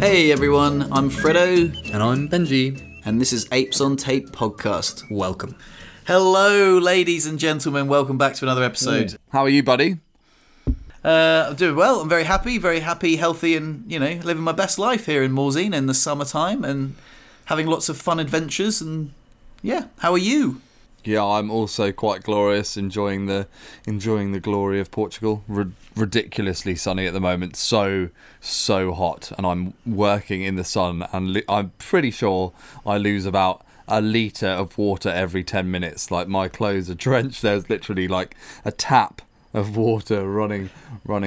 Hey everyone, I'm Freddo. And I'm Benji. And this is Apes on Tape podcast. Welcome. Hello, ladies and gentlemen. Welcome back to another episode. How are you, buddy? I'm doing well. I'm very happy, healthy, and, you know, living my best life here in Morzine in the summertime and having lots of fun adventures. And yeah, how are you? Yeah, I'm also quite glorious, enjoying the glory of Portugal. Ridiculously sunny at the moment, so hot, and I'm working in the sun, and I'm pretty sure I lose about a litre of water every 10 minutes. Like, my clothes are drenched. There's literally like a tap of water running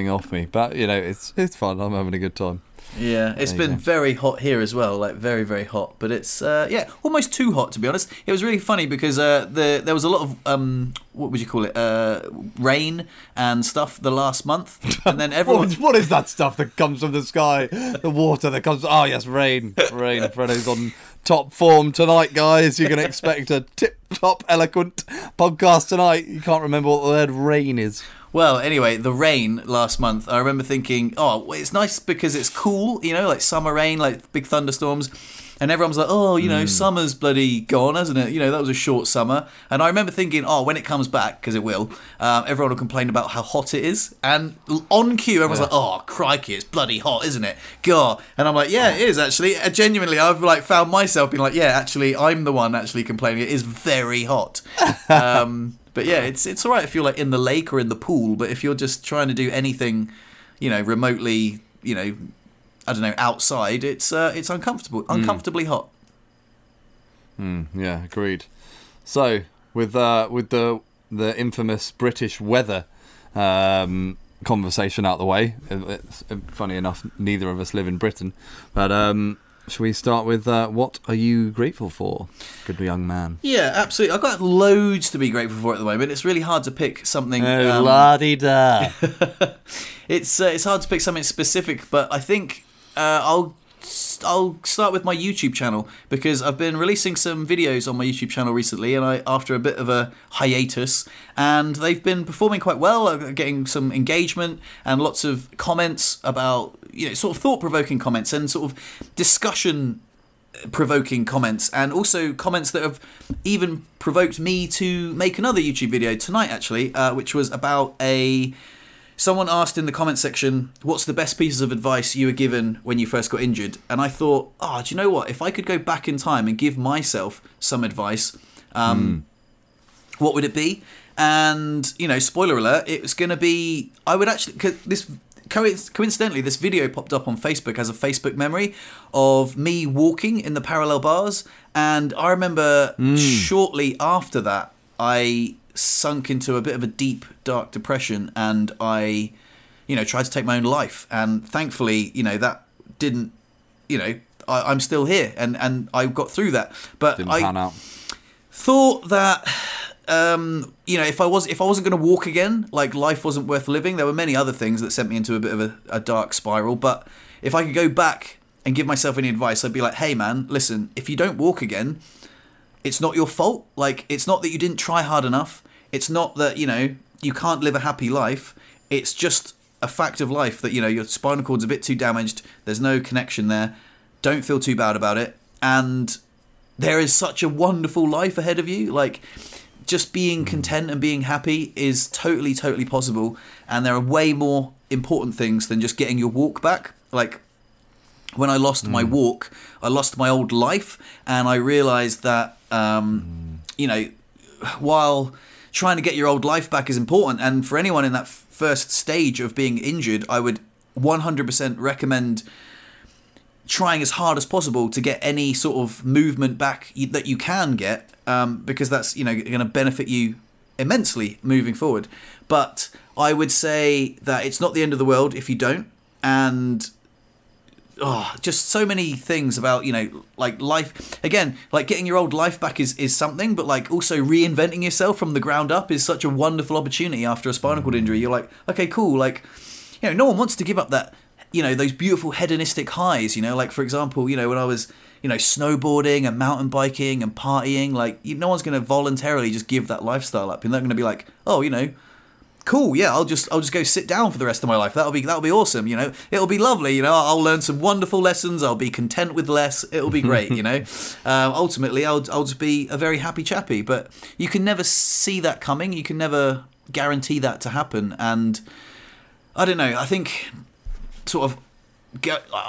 off me. But, you know, it's fun. I'm having a good time. Yeah, it's been very hot here as well, like very, very hot. But it's, almost too hot, to be honest. It was really funny because there was a lot of, what would you call it, rain and stuff the last month. And then everyone... what is that stuff that comes from the sky? The water that comes... Oh, yes, rain. Rain. Freddo's on top form tonight, guys. You can expect a tip-top eloquent podcast tonight. You can't remember what the word rain is. Well, anyway, the rain last month, I remember thinking, oh, it's nice because it's cool, you know, like summer rain, like big thunderstorms. And everyone's like, oh, you know, summer's bloody gone, hasn't it? You know, that was a short summer. And I remember thinking, oh, when it comes back, because it will, everyone will complain about how hot it is. And on cue, everyone's like, oh, crikey, it's bloody hot, isn't it? God. And I'm like, yeah, it is, actually. Genuinely, I've like found myself being like, yeah, actually, I'm the one actually complaining. It is very hot. But yeah, it's all right if you're like in the lake or in the pool, but if you're just trying to do anything, you know, remotely, you know, I don't know, outside, it's uncomfortably hot. Yeah, agreed. So with the infamous British weather conversation out the way, it's, funny enough, neither of us live in Britain, but. Shall we start with what are you grateful for, good young man? Yeah, absolutely. I've got loads to be grateful for at the moment. It's really hard to pick something. Oh, la-dee-da. It's hard to pick something specific, but I think I'll start with my YouTube channel, because I've been releasing some videos on my YouTube channel recently, and after a bit of a hiatus, and they've been performing quite well, getting some engagement and lots of comments about, you know, sort of thought-provoking comments and sort of discussion-provoking comments, and also comments that have even provoked me to make another YouTube video tonight, actually, which was about Someone asked in the comment section, what's the best pieces of advice you were given when you first got injured? And I thought, do you know what? If I could go back in time and give myself some advice, what would it be? And, you know, spoiler alert, it was going to be... I would actually... Coincidentally, this video popped up on Facebook as a Facebook memory of me walking in the parallel bars. And I remember shortly after that, I... sunk into a bit of a deep, dark depression, and I, you know, tried to take my own life. And thankfully, you know, that didn't, you know, I'm still here, and I got through that. But I thought that, you know, if I wasn't going to walk again, like, life wasn't worth living. There were many other things that sent me into a bit of a dark spiral. But if I could go back and give myself any advice, I'd be like, hey man, listen, if you don't walk again, it's not your fault. Like, it's not that you didn't try hard enough. It's not that, you know, you can't live a happy life. It's just a fact of life that, you know, your spinal cord's a bit too damaged. There's no connection there. Don't feel too bad about it. And there is such a wonderful life ahead of you. Like, just being content and being happy is totally, totally possible. And there are way more important things than just getting your walk back. Like, when I lost my walk, I lost my old life. And I realized that, you know, while... trying to get your old life back is important, and for anyone in that first stage of being injured, I would 100% recommend trying as hard as possible to get any sort of movement back that you can get, because that's, you know, going to benefit you immensely moving forward. But I would say that it's not the end of the world if you don't, and just so many things about, you know, like, life again, like, getting your old life back is something, but like, also reinventing yourself from the ground up is such a wonderful opportunity after a spinal cord injury. You're like, okay, cool, like, you know, no one wants to give up that, you know, those beautiful hedonistic highs, you know, like, for example, you know, when I was, you know, snowboarding and mountain biking and partying, like, no one's going to voluntarily just give that lifestyle up. You're not going to be like, oh, you know, cool, yeah, I'll just go sit down for the rest of my life. That'll be awesome, you know. It'll be lovely, you know. I'll learn some wonderful lessons. I'll be content with less. It'll be great, you know. Ultimately, I'll just be a very happy chappy. But you can never see that coming. You can never guarantee that to happen. And I don't know. I think sort of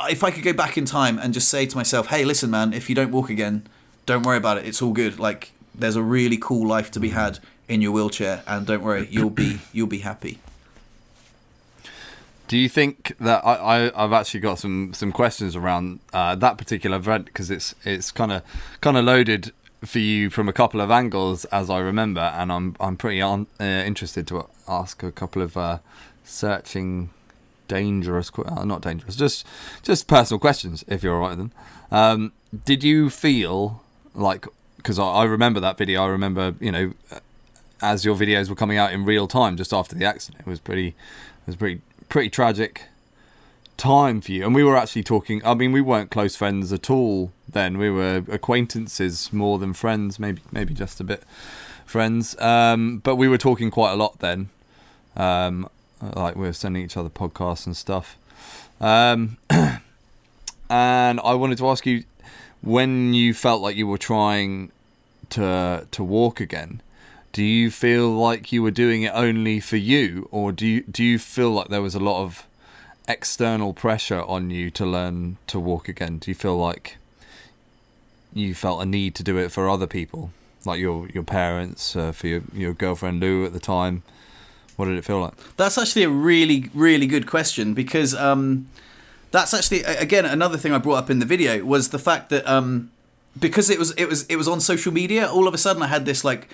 if I could go back in time and just say to myself, hey, listen, man, if you don't walk again, don't worry about it. It's all good. Like, there's a really cool life to be had in your wheelchair, and don't worry, you'll be happy. Do you think that I've actually got some questions around that particular event, because it's kind of loaded for you from a couple of angles, as I remember, and I'm pretty interested to ask a couple of searching just personal questions, if you're all right with them. Did you feel like, because I remember that video, I remember, you know, as your videos were coming out in real time just after the accident, it was pretty tragic time for you. And we were actually talking, I mean, we weren't close friends at all then. We were acquaintances more than friends, maybe just a bit friends. But we were talking quite a lot then. Like, we were sending each other podcasts and stuff. And I wanted to ask you, when you felt like you were trying to walk again, do you feel like you were doing it only for you, or do you feel like there was a lot of external pressure on you to learn to walk again? Do you feel like you felt a need to do it for other people, like your parents, for your girlfriend Lou at the time? What did it feel like? That's actually a really, really good question, because that's actually, again, another thing I brought up in the video was the fact that because it was on social media, all of a sudden I had this like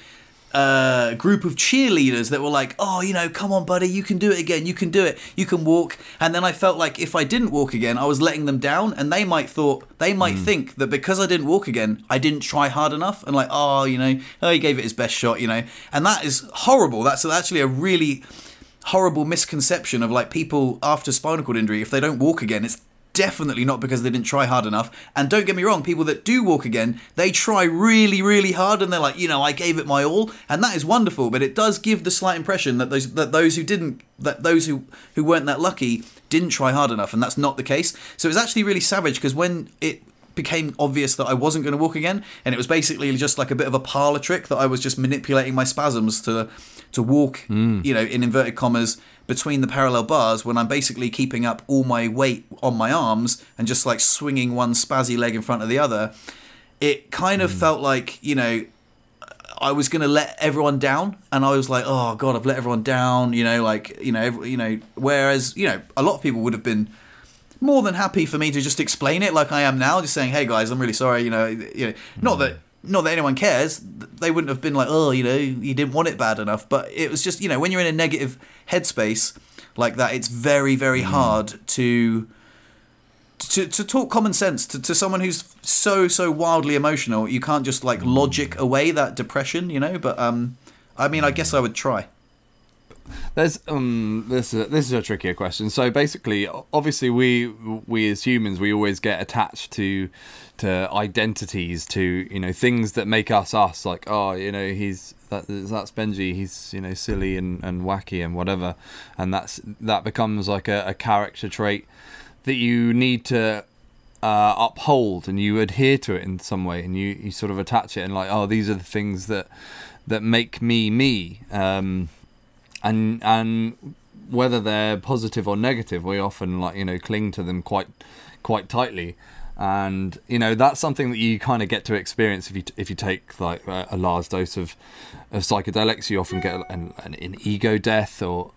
group of cheerleaders that were like, oh, you know, come on, buddy, you can do it again, you can do it, you can walk. And then I felt like if I didn't walk again, I was letting them down, and they might think that because I didn't walk again, I didn't try hard enough, and like, oh, you know, oh, he gave it his best shot, you know. And that is horrible. That's actually a really horrible misconception of like people after spinal cord injury, if they don't walk again, it's definitely not because they didn't try hard enough. And don't get me wrong, people that do walk again, they try really, really hard, and they're like, you know, I gave it my all, and that is wonderful. But it does give the slight impression that those who weren't that lucky didn't try hard enough, and that's not the case. So it's actually really savage, because when it became obvious that I wasn't going to walk again, and it was basically just like a bit of a parlor trick that I was just manipulating my spasms to walk, you know, in inverted commas, between the parallel bars, when I'm basically keeping up all my weight on my arms and just like swinging one spazzy leg in front of the other, it kind of felt like, you know, I was going to let everyone down. And I was like, oh God, I've let everyone down, you know, like, you know, whereas, you know, a lot of people would have been more than happy for me to just explain it like I am now, just saying, hey guys, I'm really sorry, you know, not that anyone cares. They wouldn't have been like, oh, you know, you didn't want it bad enough. But it was just, you know, when you're in a negative headspace like that, it's very, very hard to talk common sense to someone who's so wildly emotional. You can't just like logic away that depression, you know. But I mean, I guess I would try. There's this is a trickier question. So basically, obviously, we as humans, we always get attached to identities, to, you know, things that make us, like, oh, you know, that's Benji, he's, you know, silly and wacky and whatever, and that becomes like a character trait that you need to uphold, and you adhere to it in some way, and you sort of attach it, and like, oh, these are the things that make me. And whether they're positive or negative, we often, like, you know, cling to them quite tightly. And, you know, that's something that you kind of get to experience if you take like a large dose of psychedelics. You often get an ego death or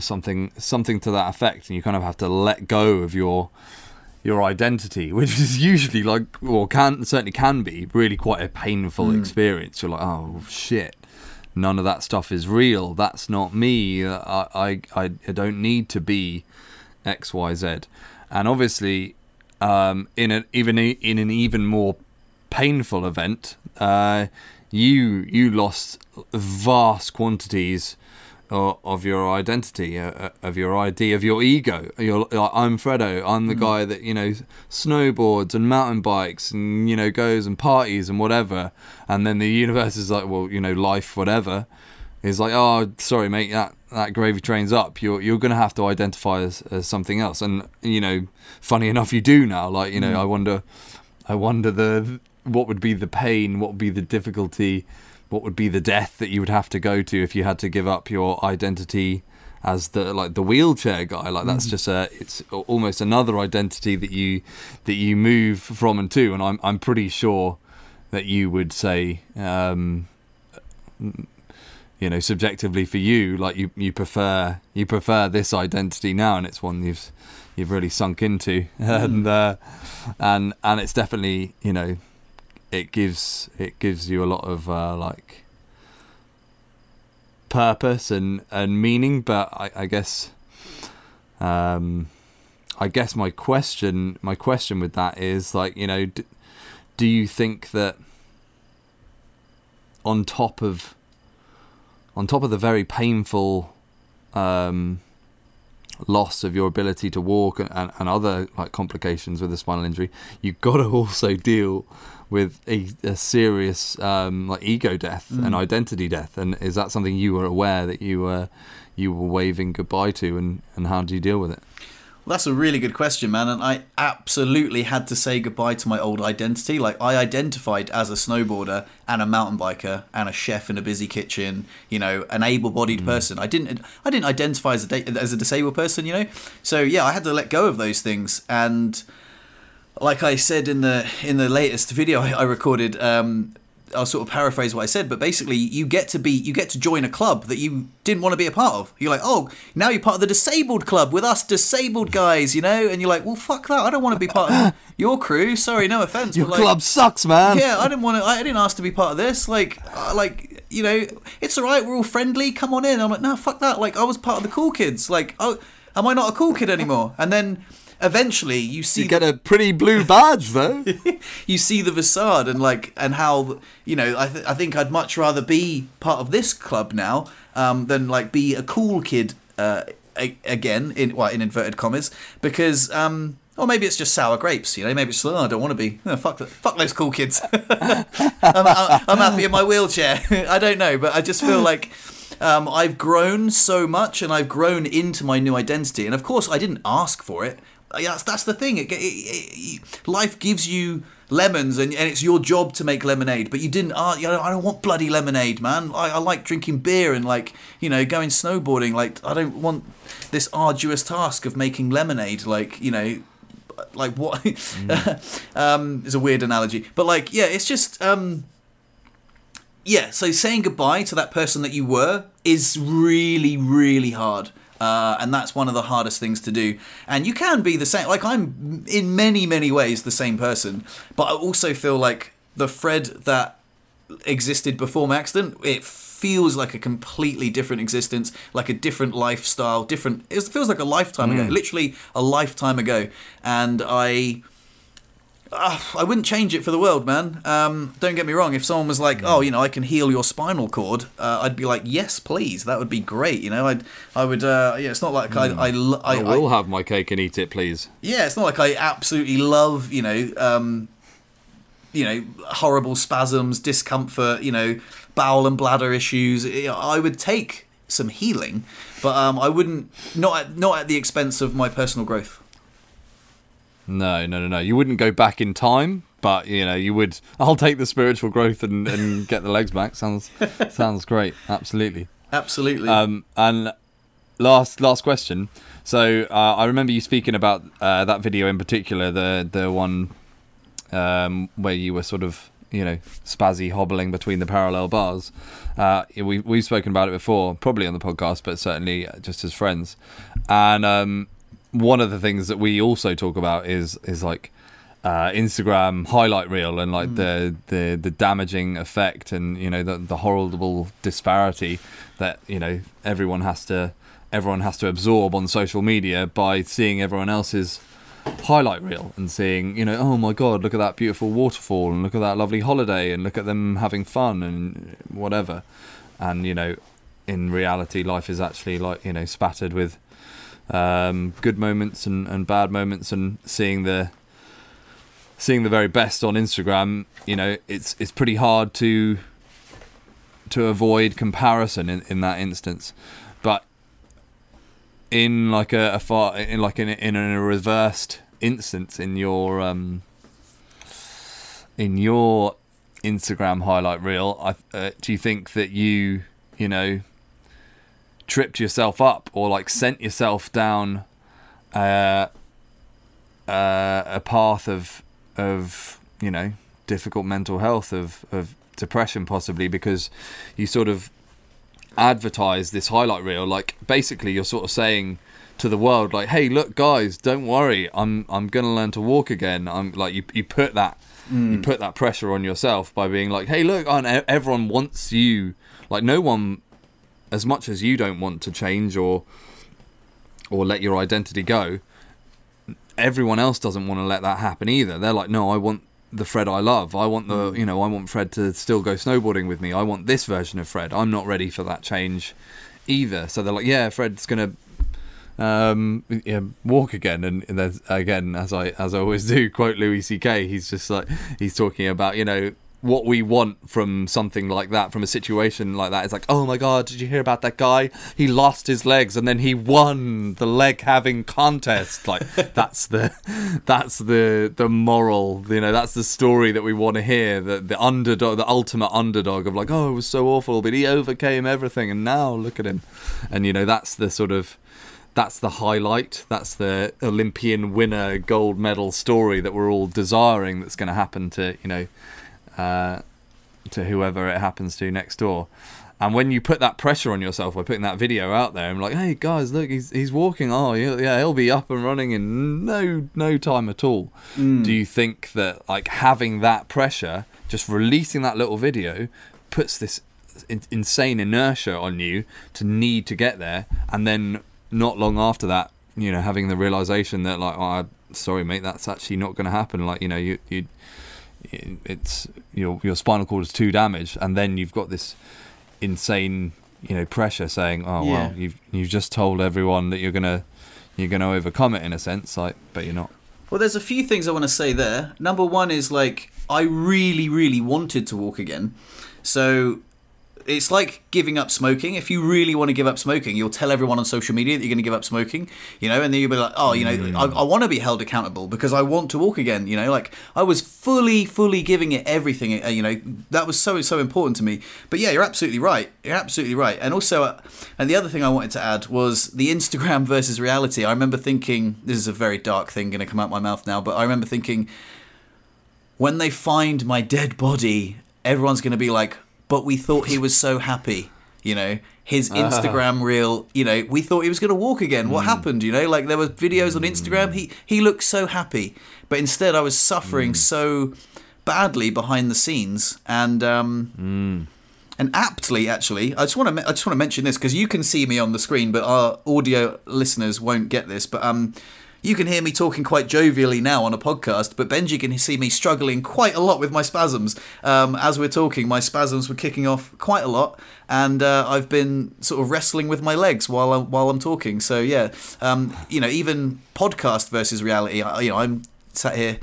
something to that effect, and you kind of have to let go of your identity, which is usually like, or certainly can be really quite a painful experience. You're like, oh shit, none of that stuff is real. That's not me. I don't need to be X, Y, Z. And obviously, in an even more painful event, you lost vast quantities of your identity, of your ID, of your ego. You're like, I'm Freddo. I'm the guy that, you know, snowboards and mountain bikes and, you know, goes and parties and whatever. And then the universe is like, well, you know, life, whatever, is like, oh, sorry, mate, that that gravy train's up, you're going to have to identify as something else. And, you know, funny enough, you do now. Like, you know, I wonder what would be the pain, what would be the difficulty, what would be the death that you would have to go to if you had to give up your identity as the wheelchair guy. Like, that's just it's almost another identity that you move from and to. And I'm pretty sure that you would say, you know, subjectively for you, like you prefer this identity now, and it's one you've really sunk into, and it's definitely, you know, it gives you a lot of like purpose and meaning. But I guess my question with that is, like, you know, do you think that on top of the very painful loss of your ability to walk and other, like, complications with a spinal injury, you've got to also deal with a serious like ego death and identity death? And is that something you were aware that you were waving goodbye to, and how do you deal with it? Well, that's a really good question, man. And I absolutely had to say goodbye to my old identity. Like, I identified as a snowboarder and a mountain biker and a chef in a busy kitchen, you know, an able-bodied person. I didn't identify as a disabled person, you know. So yeah, I had to let go of those things. And like I said in the latest video I recorded, I'll sort of paraphrase what I said, but basically you get to join a club that you didn't want to be a part of. You're like, oh, now you're part of the disabled club with us disabled guys, you know? And you're like, well, fuck that. I don't want to be part of your crew. Sorry, no offense. Your club sucks, man. Yeah, I didn't ask to be part of this. Like, you know, it's all right. We're all friendly. Come on in. I'm like, no, fuck that. Like, I was part of the cool kids. Like, oh, am I not a cool kid anymore? And then eventually you get a pretty blue badge though. You see the facade and how, you know, I think I'd much rather be part of this club now than like be a cool kid again in inverted commas, because or maybe it's just sour grapes, you know. Maybe it's, oh, I don't want to be. Oh, fuck those cool kids. I'm happy in my wheelchair. I don't know, but I just feel like I've grown so much and I've grown into my new identity. And of course I didn't ask for it. That's the thing. Life gives you lemons, and it's your job to make lemonade. But you didn't. You know, I don't want bloody lemonade, man. I like drinking beer and, like, you know, going snowboarding. Like, I don't want this arduous task of making lemonade. Like, you know, like what? It's a weird analogy, but like, yeah, it's just. Yeah, so saying goodbye to that person that you were is really, really hard. And that's one of the hardest things to do. And you can be the same. Like, I'm in many, many ways the same person. But I also feel like the Fred that existed before my accident, it feels like a completely different existence, like a different lifestyle, different. It feels like a lifetime ago, literally a lifetime ago. And I wouldn't change it for the world, man. Don't get me wrong. If someone was like, "Oh, you know, I can heal your spinal cord," I'd be like, "Yes, please. That would be great." You know, I would. Yeah, it's not like I will have my cake and eat it, please. Yeah, it's not like I absolutely love, you know, horrible spasms, discomfort, you know, bowel and bladder issues. I would take some healing, but I wouldn't. Not at the expense of my personal growth. No. You wouldn't go back in time, but, you know, you would. I'll take the spiritual growth and get the legs back. Sounds great. Absolutely. And last question. So I remember you speaking about that video in particular, the one where you were sort of, you know, spazzy hobbling between the parallel bars. We've spoken about it before, probably on the podcast, but certainly just as friends. And one of the things that we also talk about is like Instagram highlight reel and like the damaging effect, and, you know, the horrible disparity that, you know, everyone has to absorb on social media by seeing everyone else's highlight reel and seeing, you know, oh my god, look at that beautiful waterfall and look at that lovely holiday and look at them having fun and whatever. And, you know, in reality, life is actually, like, you know, spattered with good moments and bad moments, and seeing the very best on Instagram, you know, it's pretty hard to avoid comparison in that instance. But in like a reversed instance in your Instagram highlight reel, do you think that you know, tripped yourself up or like sent yourself down a path of you know, difficult mental health, of depression possibly, because you sort of advertise this highlight reel, like basically you're sort of saying to the world, like, hey, look guys, don't worry, I'm gonna learn to walk again. I'm like, you put that you put that pressure on yourself by being like, hey look, everyone wants you, like, no one, as much as you don't want to change or let your identity go, everyone else doesn't want to let that happen either. They're like, no, I want the Fred I love. I want the, you know, I want Fred to still go snowboarding with me. I want this version of Fred. I'm not ready for that change either. So they're like, yeah, Fred's gonna walk again. And there's, again, as I always do, quote Louis C.K. He's just like, he's talking about, you know, what we want from something like that, from a situation like that. It's like, oh my God, did you hear about that guy? He lost his legs and then he won the leg having contest. Like that's the moral, you know, that's the story that we want to hear. The underdog, the ultimate underdog of like, oh, it was so awful, but he overcame everything and now look at him. And you know, that's the highlight. That's the Olympian winner gold medal story that we're all desiring. That's going to happen to, you know, to whoever it happens to next door. And when you put that pressure on yourself by putting that video out there, I'm like, hey guys, look, he's walking. Oh yeah, he'll be up and running in no time at all. Do you think that like having that pressure, just releasing that little video, puts this insane inertia on you to need to get there, and then not long after that, you know, having the realization that like, oh, sorry mate, that's actually not going to happen. Like, you know, you it's your spinal cord is too damaged, and then you've got this insane, you know, pressure saying, oh yeah, well, you've just told everyone that you're gonna overcome it in a sense, like, but you're not. Well, there's a few things I want to say there. Number one is like, I really, really wanted to walk again, so it's like giving up smoking. If you really want to give up smoking, you'll tell everyone on social media that you're going to give up smoking, you know, and then you'll be like, oh, you know, I want to be held accountable because I want to walk again, you know, like I was fully giving it everything, you know, that was so important to me. But yeah, you're absolutely right. And also, and the other thing I wanted to add was the Instagram versus reality. I remember thinking, this is a very dark thing going to come out my mouth now, but I remember thinking, when they find my dead body, everyone's going to be like, but we thought he was so happy, you know, his Instagram reel, you know, we thought he was going to walk again. What happened, you know, like there were videos on Instagram. He looked so happy, but instead I was suffering so badly behind the scenes. And and aptly, actually, I just want to mention this because you can see me on the screen, but our audio listeners won't get this. But you can hear me talking quite jovially now on a podcast, but Benji can see me struggling quite a lot with my spasms. As we're talking, my spasms were kicking off quite a lot, and I've been sort of wrestling with my legs while I'm talking. So yeah, you know, even podcast versus reality, you know, I'm sat here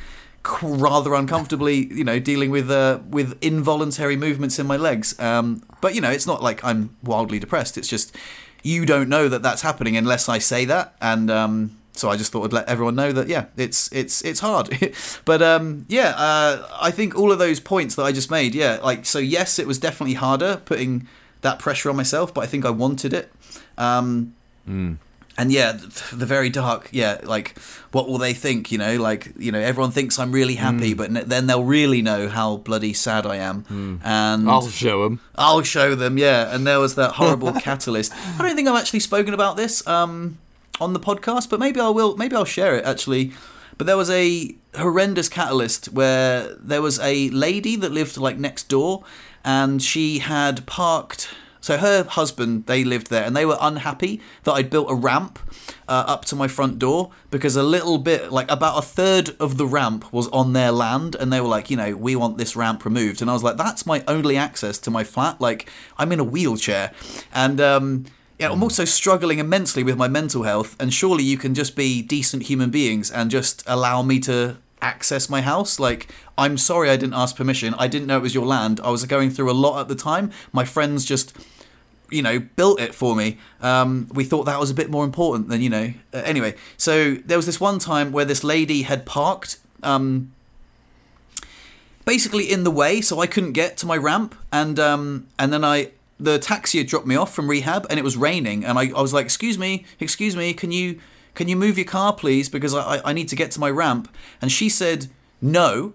rather uncomfortably, you know, dealing with involuntary movements in my legs. But you know, it's not like I'm wildly depressed. It's just you don't know that that's happening unless I say that. And so I just thought I'd let everyone know that, yeah, it's hard. But yeah, I think all of those points that I just made, yeah, like, so yes, it was definitely harder putting that pressure on myself, but I think I wanted it. And yeah, the very dark, yeah, like, what will they think, you know, like, you know, everyone thinks I'm really happy, but then they'll really know how bloody sad I am. And I'll show them, yeah. And there was that horrible catalyst. I don't think I've actually spoken about this on the podcast, but maybe I will. Maybe I'll share it actually. But there was a horrendous catalyst where there was a lady that lived like next door, and she had parked. So her husband, they lived there, and they were unhappy that I'd built a ramp up to my front door, because a little bit, like about a third of the ramp was on their land, and they were like, you know, we want this ramp removed. And I was like, that's my only access to my flat. Like, I'm in a wheelchair, and yeah, I'm also struggling immensely with my mental health, and surely you can just be decent human beings and just allow me to access my house. Like, I'm sorry I didn't ask permission. I didn't know it was your land. I was going through a lot at the time. My friends just you know, built it for me. We thought that was a bit more important than, you know. Anyway, so there was this one time where this lady had parked basically in the way, so I couldn't get to my ramp. And then the taxi had dropped me off from rehab, and it was raining. And I was like, excuse me, can you move your car, please? Because I need to get to my ramp. And she said, no,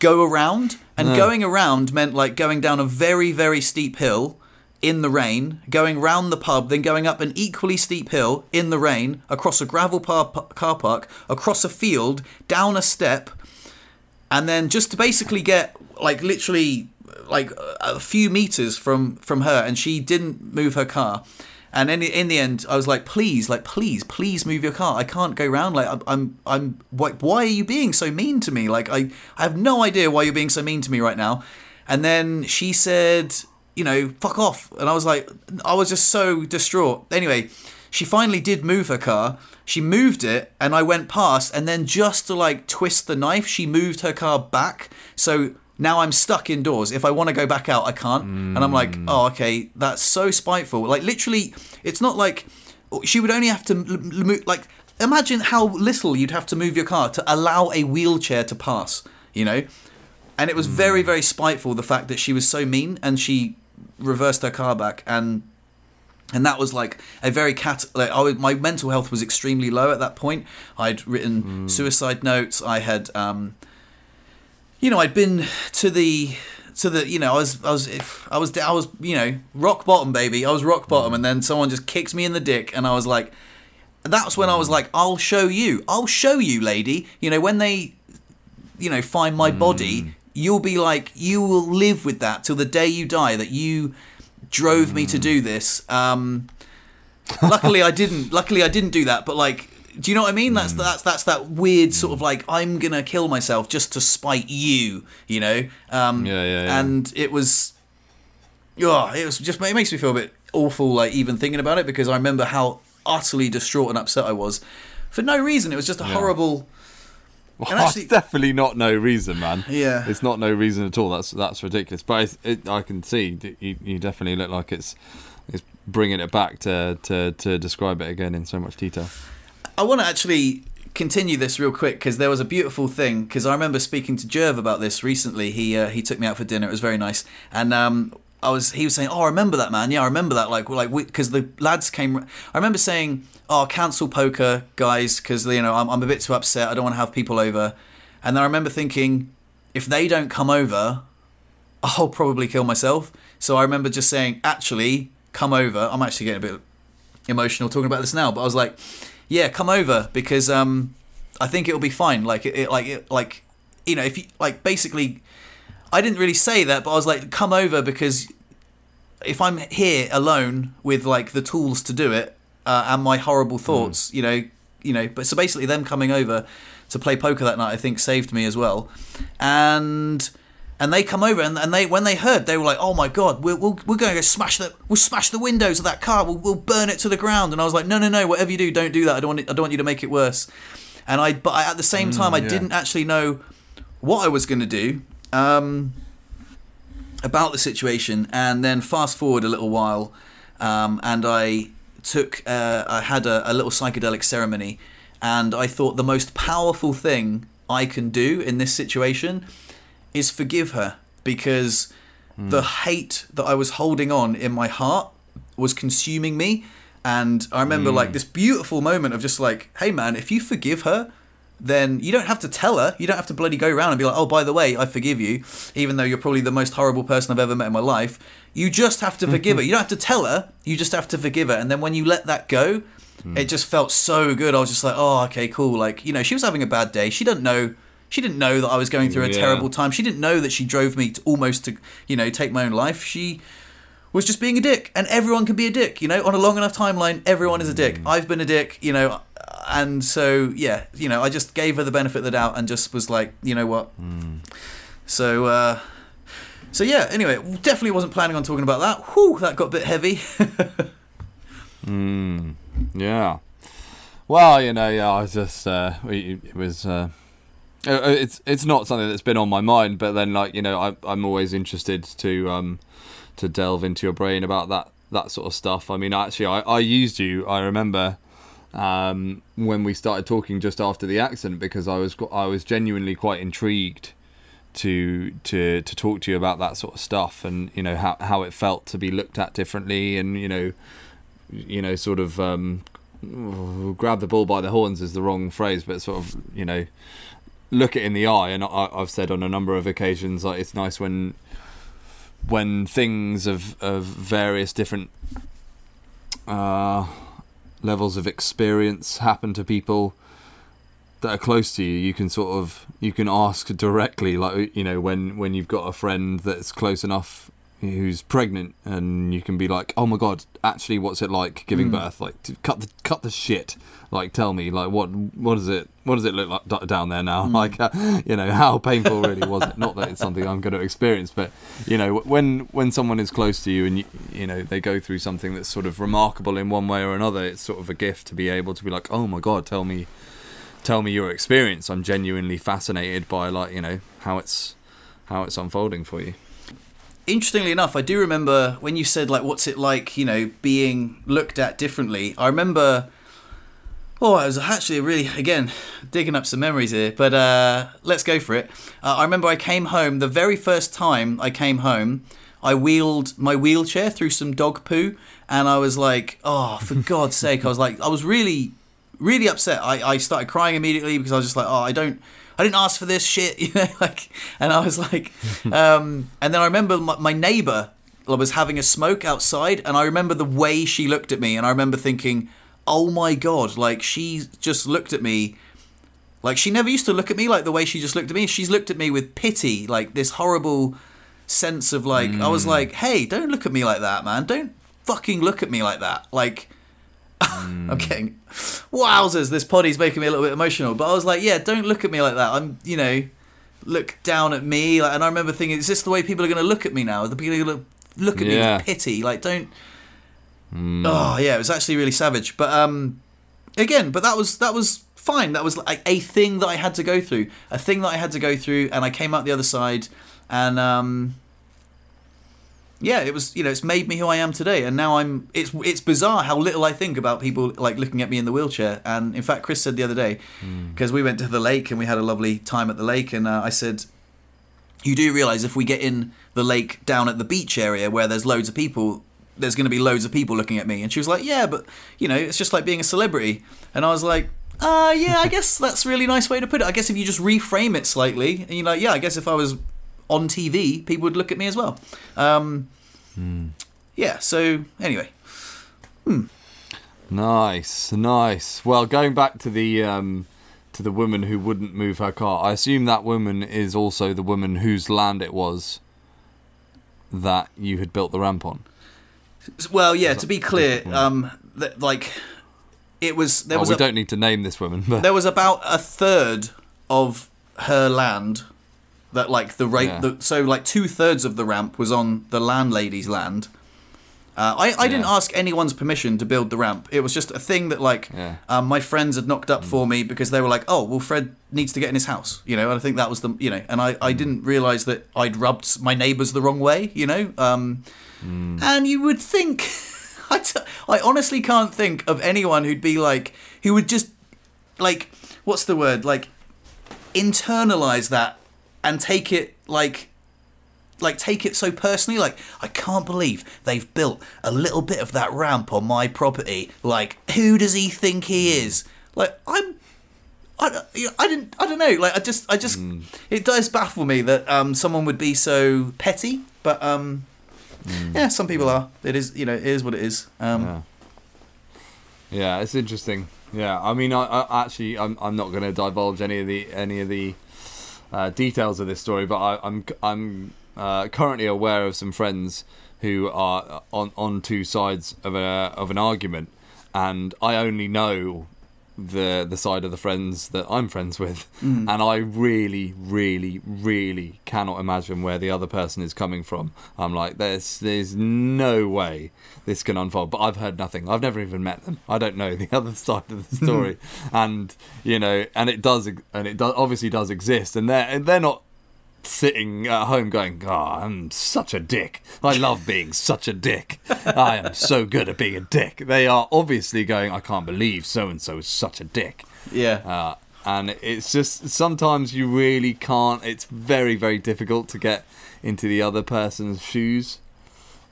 go around. And going around meant like going down a very, very steep hill in the rain, going round the pub, then going up an equally steep hill in the rain, across a gravel car park, across a field, down a step, and then just to basically get like literally like a few meters from her, and she didn't move her car. And in the end, I was like, please move your car. I can't go round. Like, why are you being so mean to me? Like, I have no idea why you're being so mean to me right now. And then she said, you know, fuck off. And I was like, I was just so distraught. Anyway, she finally did move her car. She moved it, and I went past. And then just to like twist the knife, she moved her car back. So now I'm stuck indoors. If I want to go back out, I can't. And I'm like, oh, okay, that's so spiteful. Like, literally, it's not like she would only have to move. Like, imagine how little you'd have to move your car to allow a wheelchair to pass, you know? And it was very, very spiteful, the fact that she was so mean, and she reversed her car back. And that was like a very my mental health was extremely low at that point. I'd written suicide notes. I had... you know, I'd been to the, you know, I was, you know, rock bottom, baby. I was rock bottom. And then someone just kicked me in the dick. And I was like, that's when I was like, I'll show you, lady. You know, when they, you know, find my body, you'll be like, you will live with that till the day you die, that you drove me to do this. Luckily I didn't do that. But like, do you know what I mean? That's that weird sort of like, I'm gonna kill myself just to spite you, you know. Yeah. And it makes me feel a bit awful, like even thinking about it, because I remember how utterly distraught and upset I was for no reason. It was just a horrible. Well, it's definitely not no reason, man. Yeah, it's not no reason at all. That's ridiculous. But I can see you definitely look like it's bringing it back to describe it again in so much detail. I want to actually continue this real quick, because there was a beautiful thing, because I remember speaking to Jerv about this recently. He took me out for dinner. It was very nice. And he was saying, oh, I remember that, man. Yeah, I remember that. Like, because the lads came. I remember saying, oh, cancel poker, guys, because, you know, I'm a bit too upset. I don't want to have people over. And then I remember thinking, if they don't come over, I'll probably kill myself. So I remember just saying, actually, come over. I'm actually getting a bit emotional talking about this now, but I was like, yeah, come over, because I think it'll be fine. Like, it, you know, if you like, basically, I didn't really say that, but I was like, come over, because if I'm here alone with like the tools to do it and my horrible thoughts, you know. But so basically, them coming over to play poker that night, I think, saved me as well. And they come over, and they, when they heard, they were like, "Oh my god, we're going to go smash the windows of that car. We'll burn it to the ground." And I was like, "No, whatever you do, don't do that. I don't want you to make it worse." And but at the same time, I didn't actually know what I was going to do about the situation. And then fast forward a little while, and I had a little psychedelic ceremony, and I thought the most powerful thing I can do in this situation is forgive her, because the hate that I was holding on in my heart was consuming me. And I remember like this beautiful moment of just like, hey man, if you forgive her, then you don't have to tell her. You don't have to bloody go around and be like, oh, by the way, I forgive you, even though you're probably the most horrible person I've ever met in my life. You just have to forgive her. You don't have to tell her. You just have to forgive her. And then when you let that go, it just felt so good. I was just like, oh, okay, cool. Like, you know, she was having a bad day. She didn't know that I was going through a terrible time. She didn't know that she drove me to, you know, take my own life. She was just being a dick, and everyone can be a dick, you know. On a long enough timeline, everyone is a dick. I've been a dick, you know, and so, yeah, you know, I just gave her the benefit of the doubt and just was like, you know what? So yeah, anyway, definitely wasn't planning on talking about that. Whew, that got a bit heavy. Yeah. Well, you know, yeah, I was just, it was... It's not something that's been on my mind, but then, like, you know, I'm always interested to delve into your brain about that that sort of stuff. I mean, actually, I used you, I remember, when we started talking just after the accident, because I was genuinely quite intrigued to talk to you about that sort of stuff, and, you know, how it felt to be looked at differently, and, you know, sort of grab the bull by the horns is the wrong phrase, but sort of, you know, look it in the eye. And I've said on a number of occasions, like, it's nice when things of various different levels of experience happen to people that are close to you, you can ask directly, like, you know, when you've got a friend that's close enough who's pregnant, and you can be like, oh my god, actually, what's it like giving birth? Like, cut the shit. Like, tell me, like, what does it look like down there now? Like, you know, how painful really was it? Not that it's something I'm going to experience, but, you know, when someone is close to you and you know they go through something that's sort of remarkable in one way or another, it's sort of a gift to be able to be like, oh my god, tell me your experience. I'm genuinely fascinated by, like, you know, how it's unfolding for you. Interestingly enough, I do remember when you said, like, what's it like, you know, being looked at differently. I remember, I was actually really, again, digging up some memories here, but let's go for it. I remember I came home, the very first time I came home, I wheeled my wheelchair through some dog poo, and I was like, oh, for God's sake. I was really... really upset. I started crying immediately, because I was just like, I didn't ask for this shit, you know, like, and I was like, and then I remember my neighbor was having a smoke outside, and I remember the way she looked at me, and I remember thinking, oh my god, like, she just looked at me, like, she never used to look at me like the way she just looked at me. She's looked at me with pity, like, this horrible sense of, like, I was like, hey, don't look at me like that, man, don't fucking look at me like that, like, I'm getting wowzers, this poddy's making me a little bit emotional, but I was like, yeah, don't look at me like that, I'm, you know, look down at me, like, and I remember thinking, is this the way people are going to look at me now? Are the people going to look at me with pity? Like, don't oh yeah, it was actually really savage, but again, but that was fine. That was like a thing that I had to go through, and I came out the other side, and yeah, it was, you know, it's made me who I am today, and now I'm. It's bizarre how little I think about people, like, looking at me in the wheelchair. And in fact, Chris said the other day, because we went to the lake and we had a lovely time at the lake, and I said, "You do realise if we get in the lake down at the beach area where there's loads of people, there's going to be loads of people looking at me." And she was like, "Yeah, but you know, it's just like being a celebrity." And I was like, yeah, I guess that's a really nice way to put it. I guess if you just reframe it slightly, and you're like, yeah, I guess if I was on TV, people would look at me as well." Yeah, so anyway. Nice. Well, going back to the woman who wouldn't move her car, I assume that woman is also the woman whose land it was that you had built the ramp on. Well, yeah, to be clear, like, it was... there was we don't need to name this woman. But there was about a third of her land... that, like, so, like, 2/3 of the ramp was on the landlady's land. I didn't ask anyone's permission to build the ramp. It was just a thing that, like, my friends had knocked up for me, because they were like, oh, well, Fred needs to get in his house, you know, and I think that was the, you know, and I didn't realise that I'd rubbed my neighbours the wrong way, you know. And you would think, I honestly can't think of anyone who'd be like, who would just, like, what's the word, like, internalise that, and take it like take it so personally. Like, I can't believe they've built a little bit of that ramp on my property. Like, who does he think he is? Like, I don't know. Like, I just, it does baffle me that someone would be so petty. But yeah, some people are. It is, you know, it is what it is. Yeah, it's interesting. Yeah, I mean, I actually, I'm not going to divulge any of the details of this story, but I'm currently aware of some friends who are on two sides of an argument, and I only know the side of the friends that I'm friends with, and I really, really, really cannot imagine where the other person is coming from. I'm like, there's no way this can unfold, but I've heard nothing. I've never even met them. I don't know the other side of the story, and you know, and it does obviously exist, and they're not sitting at home going, oh, I'm such a dick. I love being such a dick. I am so good at being a dick. They are obviously going, I can't believe so-and-so is such a dick. Yeah. And it's just sometimes you really can't. It's very, very difficult to get into the other person's shoes.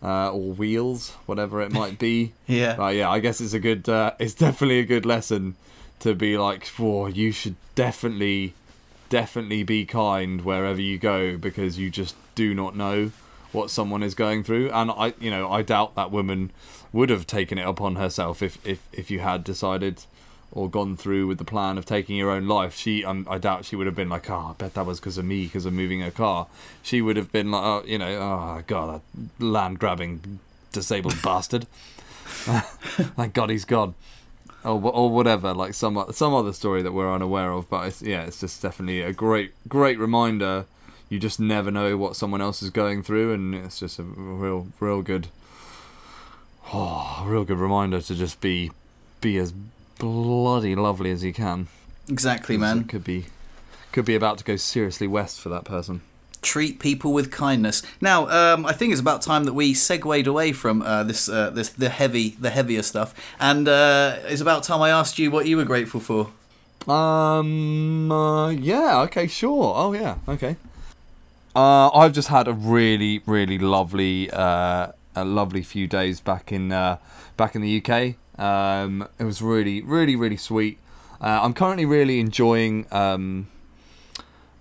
Or wheels, whatever it might be. Yeah. But yeah, I guess it's a good, it's definitely a good lesson to be like, whoa, you should definitely be kind wherever you go, because you just do not know what someone is going through. And I doubt that woman would have taken it upon herself if you had decided or gone through with the plan of taking your own life. I doubt she would have been like, oh, I bet that was because of me, because of moving her car. She would have been like, oh, God, that land-grabbing disabled bastard. Thank God he's gone. Or whatever, like some other story that we're unaware of. But it's just definitely a great, great reminder. You just never know what someone else is going through, and it's just a real good reminder to just be as bloody lovely as you can. Exactly, man. It could be about to go seriously west for that person. Treat people with kindness. Now, I think it's about time that we segued away from the heavier stuff, and it's about time I asked you what you were grateful for. Yeah. Okay. Sure. Oh yeah. Okay. I've just had a really, really lovely, few days back in the UK. It was really, really, really sweet. I'm currently really enjoying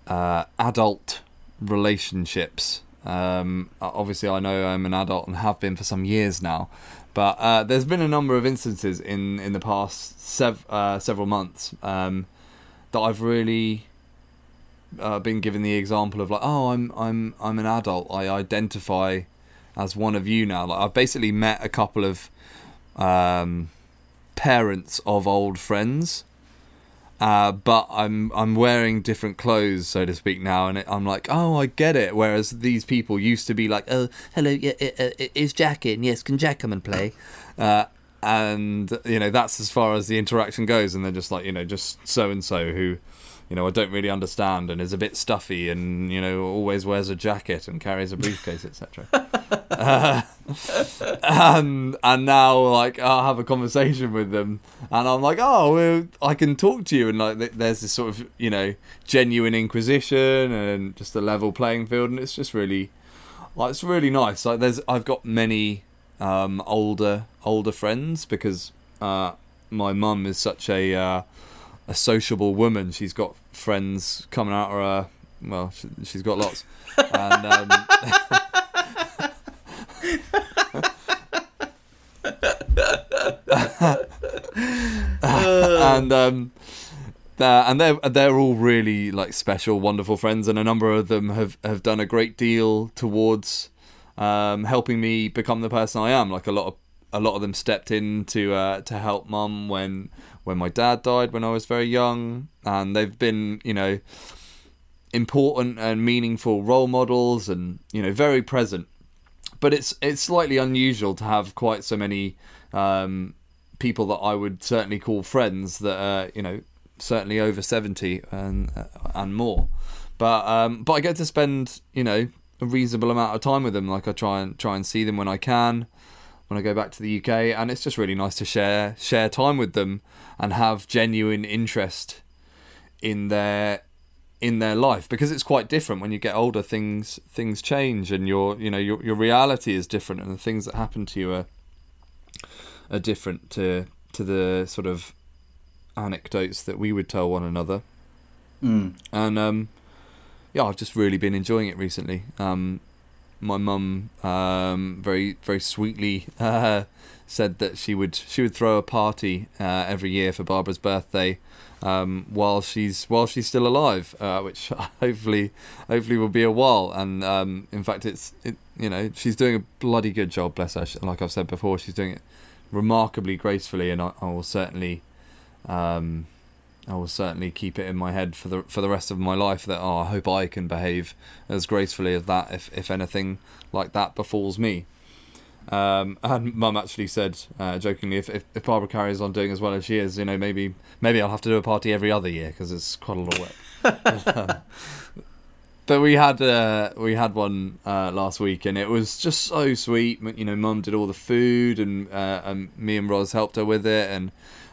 adult relationships. Obviously, I know I'm an adult and have been for some years now, but there's been a number of instances in the past several months that I've really been given the example of like, oh, I'm an adult. I identify as one of you now. Like, I've basically met a couple of parents of old friends, but I'm wearing different clothes, so to speak, now, and I'm like, oh, I get it. Whereas these people used to be like, oh, hello, yeah, is Jack in? Yes, can Jack come and play? And that's as far as the interaction goes. And they're just like, just so and so who, I don't really understand and is a bit stuffy and always wears a jacket and carries a briefcase, etc. And now, like, I'll have a conversation with them, and I'm like, oh, well, I can talk to you, and like, there's this sort of genuine inquisition and just a level playing field, and it's just really, like, it's really nice. Like, I've got many older friends because my mum is such a sociable woman. She's got friends coming out of her. Well, she's got lots, and. And they're all really like special, wonderful friends, and a number of them have done a great deal towards helping me become the person I am. Like a lot of them stepped in to help Mum when my dad died when I was very young, and they've been important and meaningful role models, and very present. But it's slightly unusual to have quite so many people that I would certainly call friends that are, certainly over 70 and more. But I get to spend, a reasonable amount of time with them. Like, I try and see them when I can, when I go back to the UK, and it's just really nice to share time with them and have genuine interest in their life, because it's quite different when you get older. Things change, and your reality is different, and the things that happen to you are different to the sort of anecdotes that we would tell one another. And I've just really been enjoying it recently. My mum very, very sweetly said that she would throw a party every year for Barbara's birthday, while she's still alive, which hopefully will be a while. And in fact, she's doing a bloody good job, bless her. Like I've said before, she's doing it remarkably gracefully, and I will certainly keep it in my head for the rest of my life that I hope I can behave as gracefully as that if anything like that befalls me. And Mum actually said jokingly, if Barbara carries on doing as well as she is, maybe I'll have to do a party every other year because it's quite a lot of work. But we had one last week, and it was just so sweet. You know, Mum did all the food, and me and Roz helped her with it,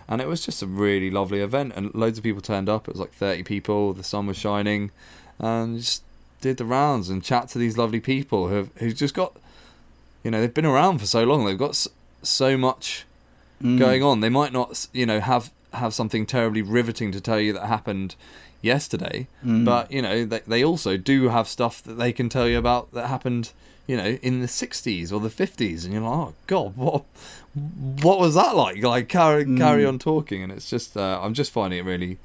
and it was just a really lovely event. And loads of people turned up. It was like 30 people. The sun was shining, and just did the rounds and chat to these lovely people who've just got, you know, they've been around for so long. They've got so much going on. They might not, you know, have something terribly riveting to tell you that happened yesterday, but you know, they also do have stuff that they can tell you about that happened, you know, in the 60s or the 50s, and you're like, oh god, what was that like? Carry on talking, and it's just I'm just finding it really,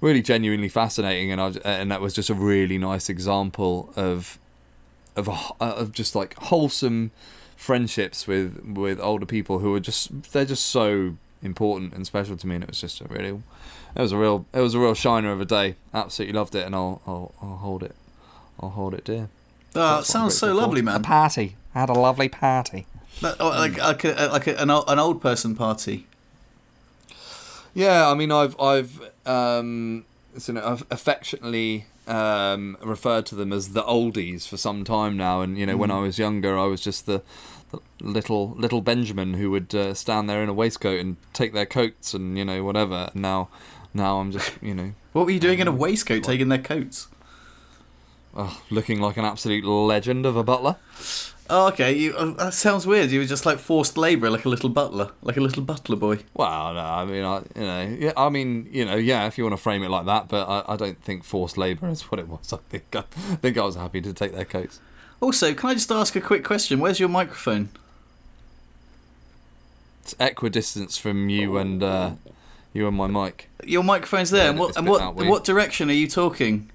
really genuinely fascinating, and that was just a really nice example of just like wholesome friendships with older people who are just, they're just so important and special to me, and it was just a real shiner of a day. Absolutely loved it, and I'll hold it dear. That sounds so lovely, man. I had a lovely party. Like an old person party. Yeah, I mean, I've affectionately referred to them as the oldies for some time now, and you know, when I was younger, I was just the little Benjamin who would stand there in a waistcoat and take their coats and, you know, whatever. Now I'm just, you know. What were you doing in a waistcoat, taking their coats? Oh, looking like an absolute legend of a butler. Oh, okay. That sounds weird. You were just like forced labour, like a little butler boy. Well, no, I mean, if you want to frame it like that, but I don't think forced labour is what it was. I think I was happy to take their coats. Also, can I just ask a quick question? Where's your microphone? It's equidistance from you and my mic. Your microphone's there. Yeah, and what direction are you talking?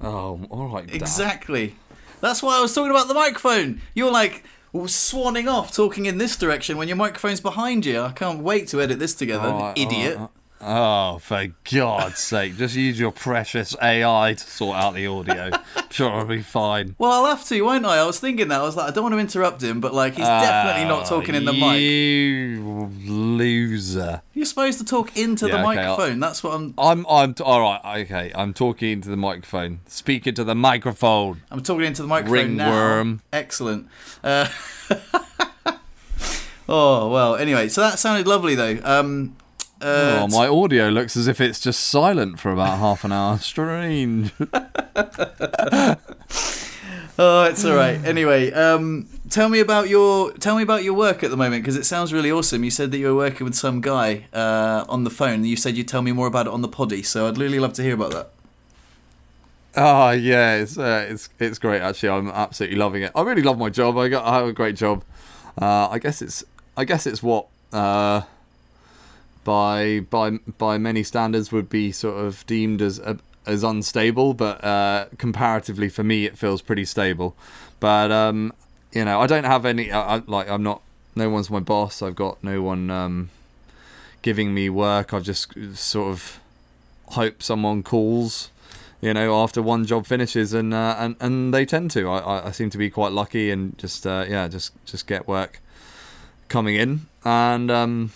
Oh, all right. Exactly. Dad. That's why I was talking about the microphone. You're like swanning off talking in this direction when your microphone's behind you. I can't wait to edit this together, idiot. Oh, for God's sake, just use your precious AI to sort out the audio. I'm sure I'll be fine. Well, I'll have to, won't I? I was thinking that. I was like, I don't want to interrupt him, but like, he's definitely not talking in the mic. You loser. You're supposed to talk into the microphone. That's what I'm... I'm all right, okay. I'm talking into the microphone. Speak into the microphone. I'm talking into the microphone now. Ringworm. Excellent. Oh, well, anyway. So that sounded lovely, though. My audio looks as if it's just silent for about half an hour. Strange. Oh, it's all right. Anyway, tell me about your work at the moment, because it sounds really awesome. You said that you were working with some guy on the phone. You said you'd tell me more about it on the poddy, so I'd really love to hear about that. Oh, yeah, it's great, actually. I'm absolutely loving it. I really love my job. I have a great job. I guess it's what. By many standards would be sort of deemed as unstable, but comparatively for me it feels pretty stable. But you know, I don't have any. I'm not. No one's my boss. I've got no one giving me work. I just sort of hope someone calls, you know, after one job finishes, and they tend to. I seem to be quite lucky and just get work coming in, and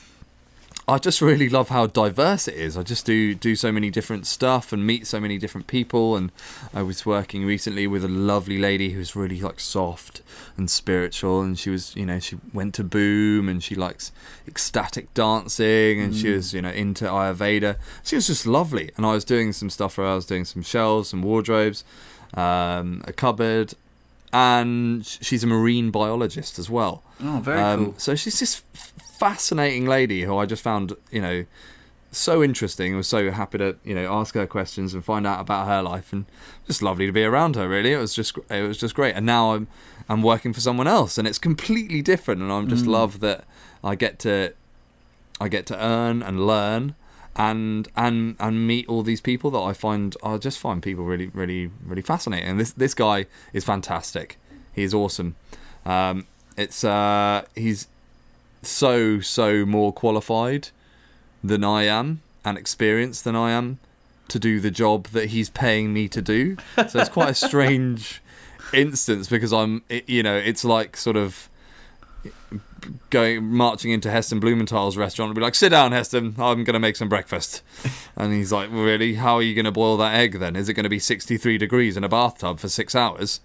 I just really love how diverse it is. I just do so many different stuff and meet so many different people. And I was working recently with a lovely lady who's really like soft and spiritual. And she was, you know, she went to Boom, and she likes ecstatic dancing, and she was, you know, into Ayurveda. She was just lovely. And I was doing some stuff for her. I was doing some shelves, some wardrobes, a cupboard. And she's a marine biologist as well. Oh, very cool. So she's this fascinating lady who I just found, you know, so interesting. I was so happy to, you know, ask her questions and find out about her life, and just lovely to be around her. Really, it was just great. And now I'm working for someone else, and it's completely different. And I'm just love that I get to earn and learn and meet all these people that I just find people really, really, really fascinating. And this guy is fantastic. He is awesome. He's so more qualified than I am and experienced than I am to do the job that he's paying me to do. So it's quite a strange instance, because I'm, you know, it's like sort of going marching into Heston Blumenthal's restaurant and be like, "Sit down, Heston, I'm going to make some breakfast." And he's like, "Really? How are you going to boil that egg then? Is it going to be 63 degrees in a bathtub for 6 hours?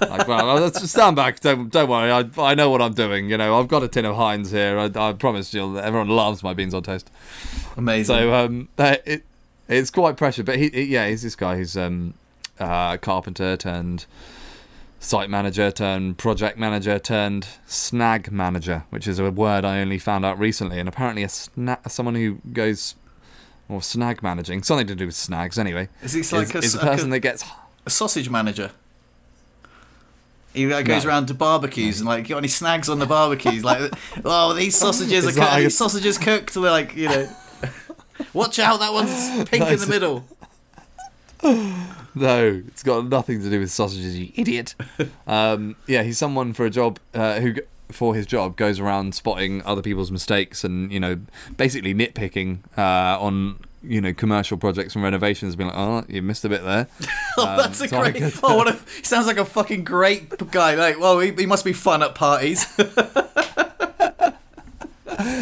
Like, well, let's stand back. Don't worry. I know what I'm doing. You know, I've got a tin of Heinz here. I promise you'll. Everyone loves my beans on toast." Amazing. So it's quite pressured, but he's this guy who's carpenter turned site manager turned project manager turned snag manager, which is a word I only found out recently. And apparently someone who goes or snag managing, something to do with snags anyway. Is it like that gets a sausage manager? He goes around to barbecues and like, "You got any snags on the barbecues?" Like, "Oh, these sausages are cooked. These sausages cooked." And they're like, you know, "Watch out, that one's pink in the middle." No, it's got nothing to do with sausages, you idiot. He's someone for a job who, for his job, goes around spotting other people's mistakes and, you know, basically nitpicking on, you know, commercial projects and renovations, being like, "Oh, you missed a bit there." That's a great. He sounds like a fucking great guy. Like, well, he must be fun at parties.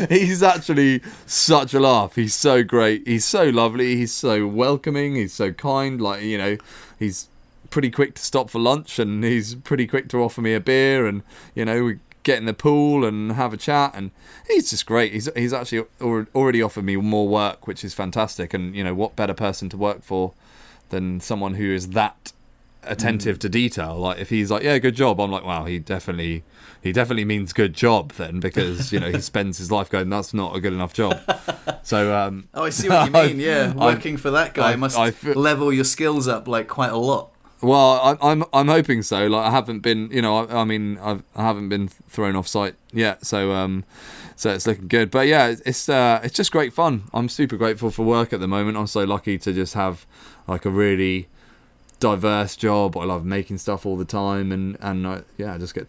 He's actually such a laugh. He's so great. He's so lovely. He's so welcoming. He's so kind. Like, you know, he's pretty quick to stop for lunch and he's pretty quick to offer me a beer and, you know, we get in the pool and have a chat and he's just great. He's actually already offered me more work, which is fantastic. And, you know, what better person to work for than someone who is that attentive to detail. Like, if he's like, "Yeah, good job," I'm like, wow, he definitely means good job then, because, you know, he spends his life going, "That's not a good enough job." So I see what you mean. Working for that guy must level your skills up like quite a lot. Well, I'm hoping so. Like, I haven't been, you know, I haven't been thrown off site yet, so it's looking good. But yeah, it's just great fun. I'm super grateful for work at the moment. I'm so lucky to just have like a really diverse job. I love making stuff all the time, and I just get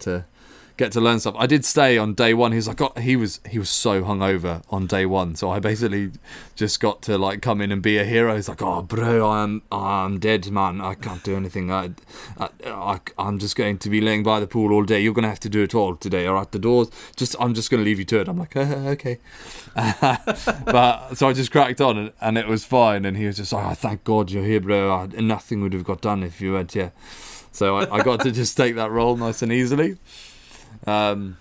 to learn stuff. I did stay on day one. He was so hungover on day one, so I basically just got to like come in and be a hero. He's like, "Oh, bro, I'm dead, man. I can't do anything. I'm just going to be laying by the pool all day. You're gonna have to do it all today. All right, the doors. I'm just gonna leave you to it." I'm like, "Okay." But so I just cracked on and it was fine. And he was just like, "Oh, thank God you're here, bro. Nothing would have got done if you weren't here." So I got to just take that role nice and easily. And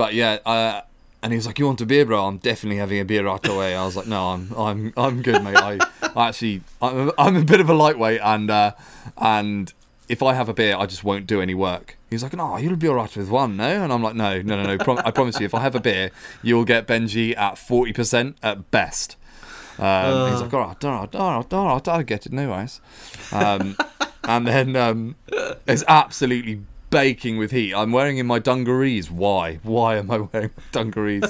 he was like, "You want a beer, bro?" "I'm definitely having a beer right away." I was like, "No, I'm good, mate. I'm a bit of a lightweight, and if I have a beer, I just won't do any work." He's like, "No, you'll be all right with one, no?" And I'm like, no. I promise you, if I have a beer, you'll get Benji at 40% at best. He's like, all right, I'll get it, no worries. And then it's absolutely baking with heat. I'm wearing in my dungarees. Why am I wearing dungarees?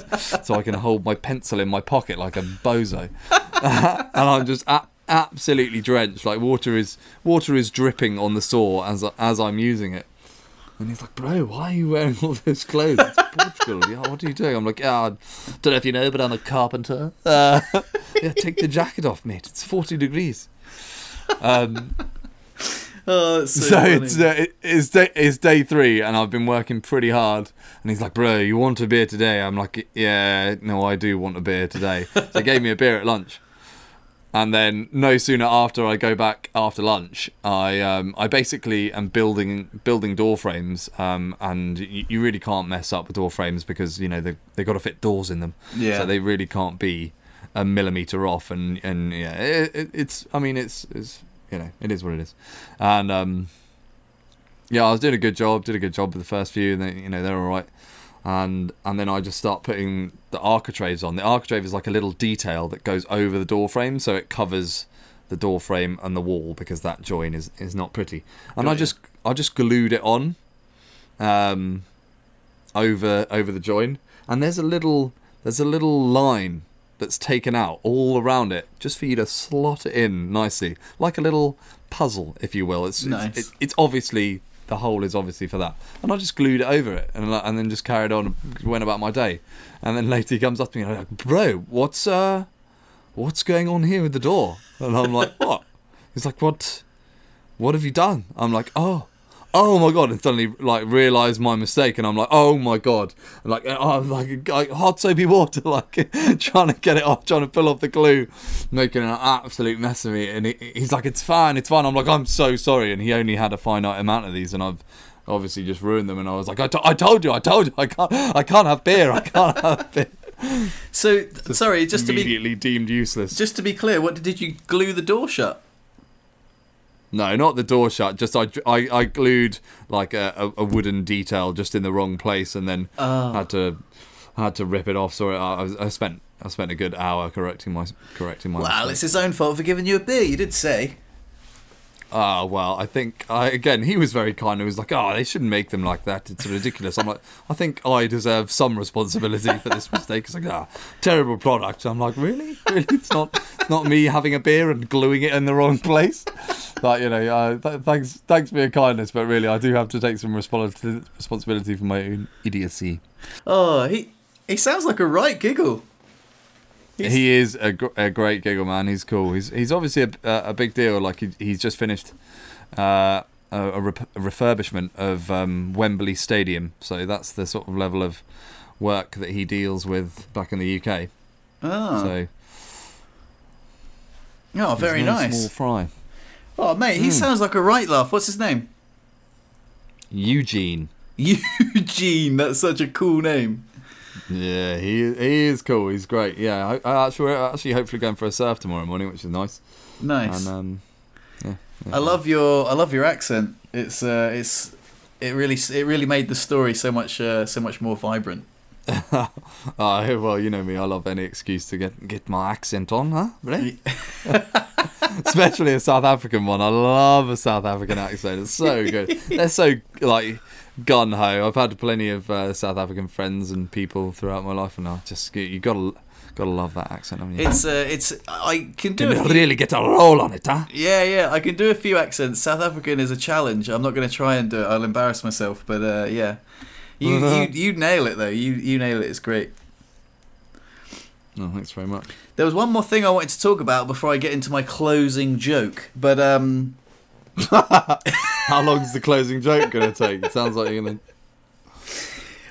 So I can hold my pencil in my pocket like a bozo. And I'm just absolutely drenched. Like, water is dripping on the saw as I'm using it. And he's like, "Bro, why are you wearing all those clothes? It's Portugal. Yeah, what are you doing?" I'm like, I don't know if you know, but I'm a carpenter. Take the jacket off, mate. It's 40 degrees. Oh, so it's day three, and I've been working pretty hard. And he's like, "Bro, you want a beer today?" I'm like, "Yeah, no, I do want a beer today." So he gave me a beer at lunch, and then no sooner after I go back after lunch, I basically am building door frames, and you really can't mess up with door frames because, you know, they got to fit doors in them, so they really can't be a millimeter off, and yeah, it's. I mean, it's. You know, it is what it is. And I was doing a good job, with the first few, and then, you know, they're all right. And then I just start putting the architraves on. The architrave is like a little detail that goes over the door frame, so it covers the door frame and the wall because that join is not pretty. And I just glued it on over the join. And there's a little line that's taken out all around it just for you to slot it in nicely, like a little puzzle, if you will. It's obviously, the hole is obviously for that, and I just glued it over it and then just carried on and went about my day. And then later he comes up to me and I'm like, "Bro, what's going on here with the door?" And I'm like, "What?" He's like, what have you done?" I'm like, oh oh my God, and suddenly like realise my mistake, and I'm like, oh my God, and, like, I'm like hot soapy water, like trying to get it off, trying to pull off the glue, making an absolute mess of it. And he's like, it's fine, it's fine. I'm like, I'm so sorry. And he only had a finite amount of these, and I've obviously just ruined them. And I was like, I told you, I can't have beer, So sorry, just to be immediately deemed useless. Just to be clear, what did you glue the door shut? No, not the door shut. Just I glued like a wooden detail just in the wrong place, and then had to rip it off. So I spent a good hour correcting my. Well, mistake. It's his own fault for giving you a beer. You did say. Ah, well, I think again he was very kind. He was like, "Oh, they shouldn't make them like that. It's ridiculous." I'm like, "I think I deserve some responsibility for this mistake." It's like, "Ah, terrible product." I'm like, "Really? It's not me having a beer and gluing it in the wrong place." Like, you know, thanks for your kindness, but really, I do have to take some responsibility for my own idiocy. Oh, he sounds like a right giggle. He is a great giggle, man. He's cool. He's obviously a big deal. Like he's just finished a refurbishment of Wembley Stadium, so that's the sort of level of work that he deals with back in the UK. Oh, very nice. Small fry. Oh, mate, he sounds like a right laugh. What's his name? Eugene. That's such a cool name. Yeah, he is cool. He's great. Yeah, we're actually hopefully going for a surf tomorrow morning, which is nice. Nice. And, yeah. I love your accent. It really made the story so much more vibrant. Well, you know me. I love any excuse to get my accent on, huh? Really? Especially a South African one. I love a South African accent. It's so good. They're so like gun ho. I've had plenty of South African friends and people throughout my life, and I just you gotta love that accent. Haven't you? I can really get a roll on it, huh? Yeah. I can do a few accents. South African is a challenge. I'm not going to try and do it. I'll embarrass myself. But yeah, you nail it though. You nail it. It's great. Oh, thanks very much. There was one more thing I wanted to talk about before I get into my closing joke, but how long is the closing joke going to take? It sounds like you're going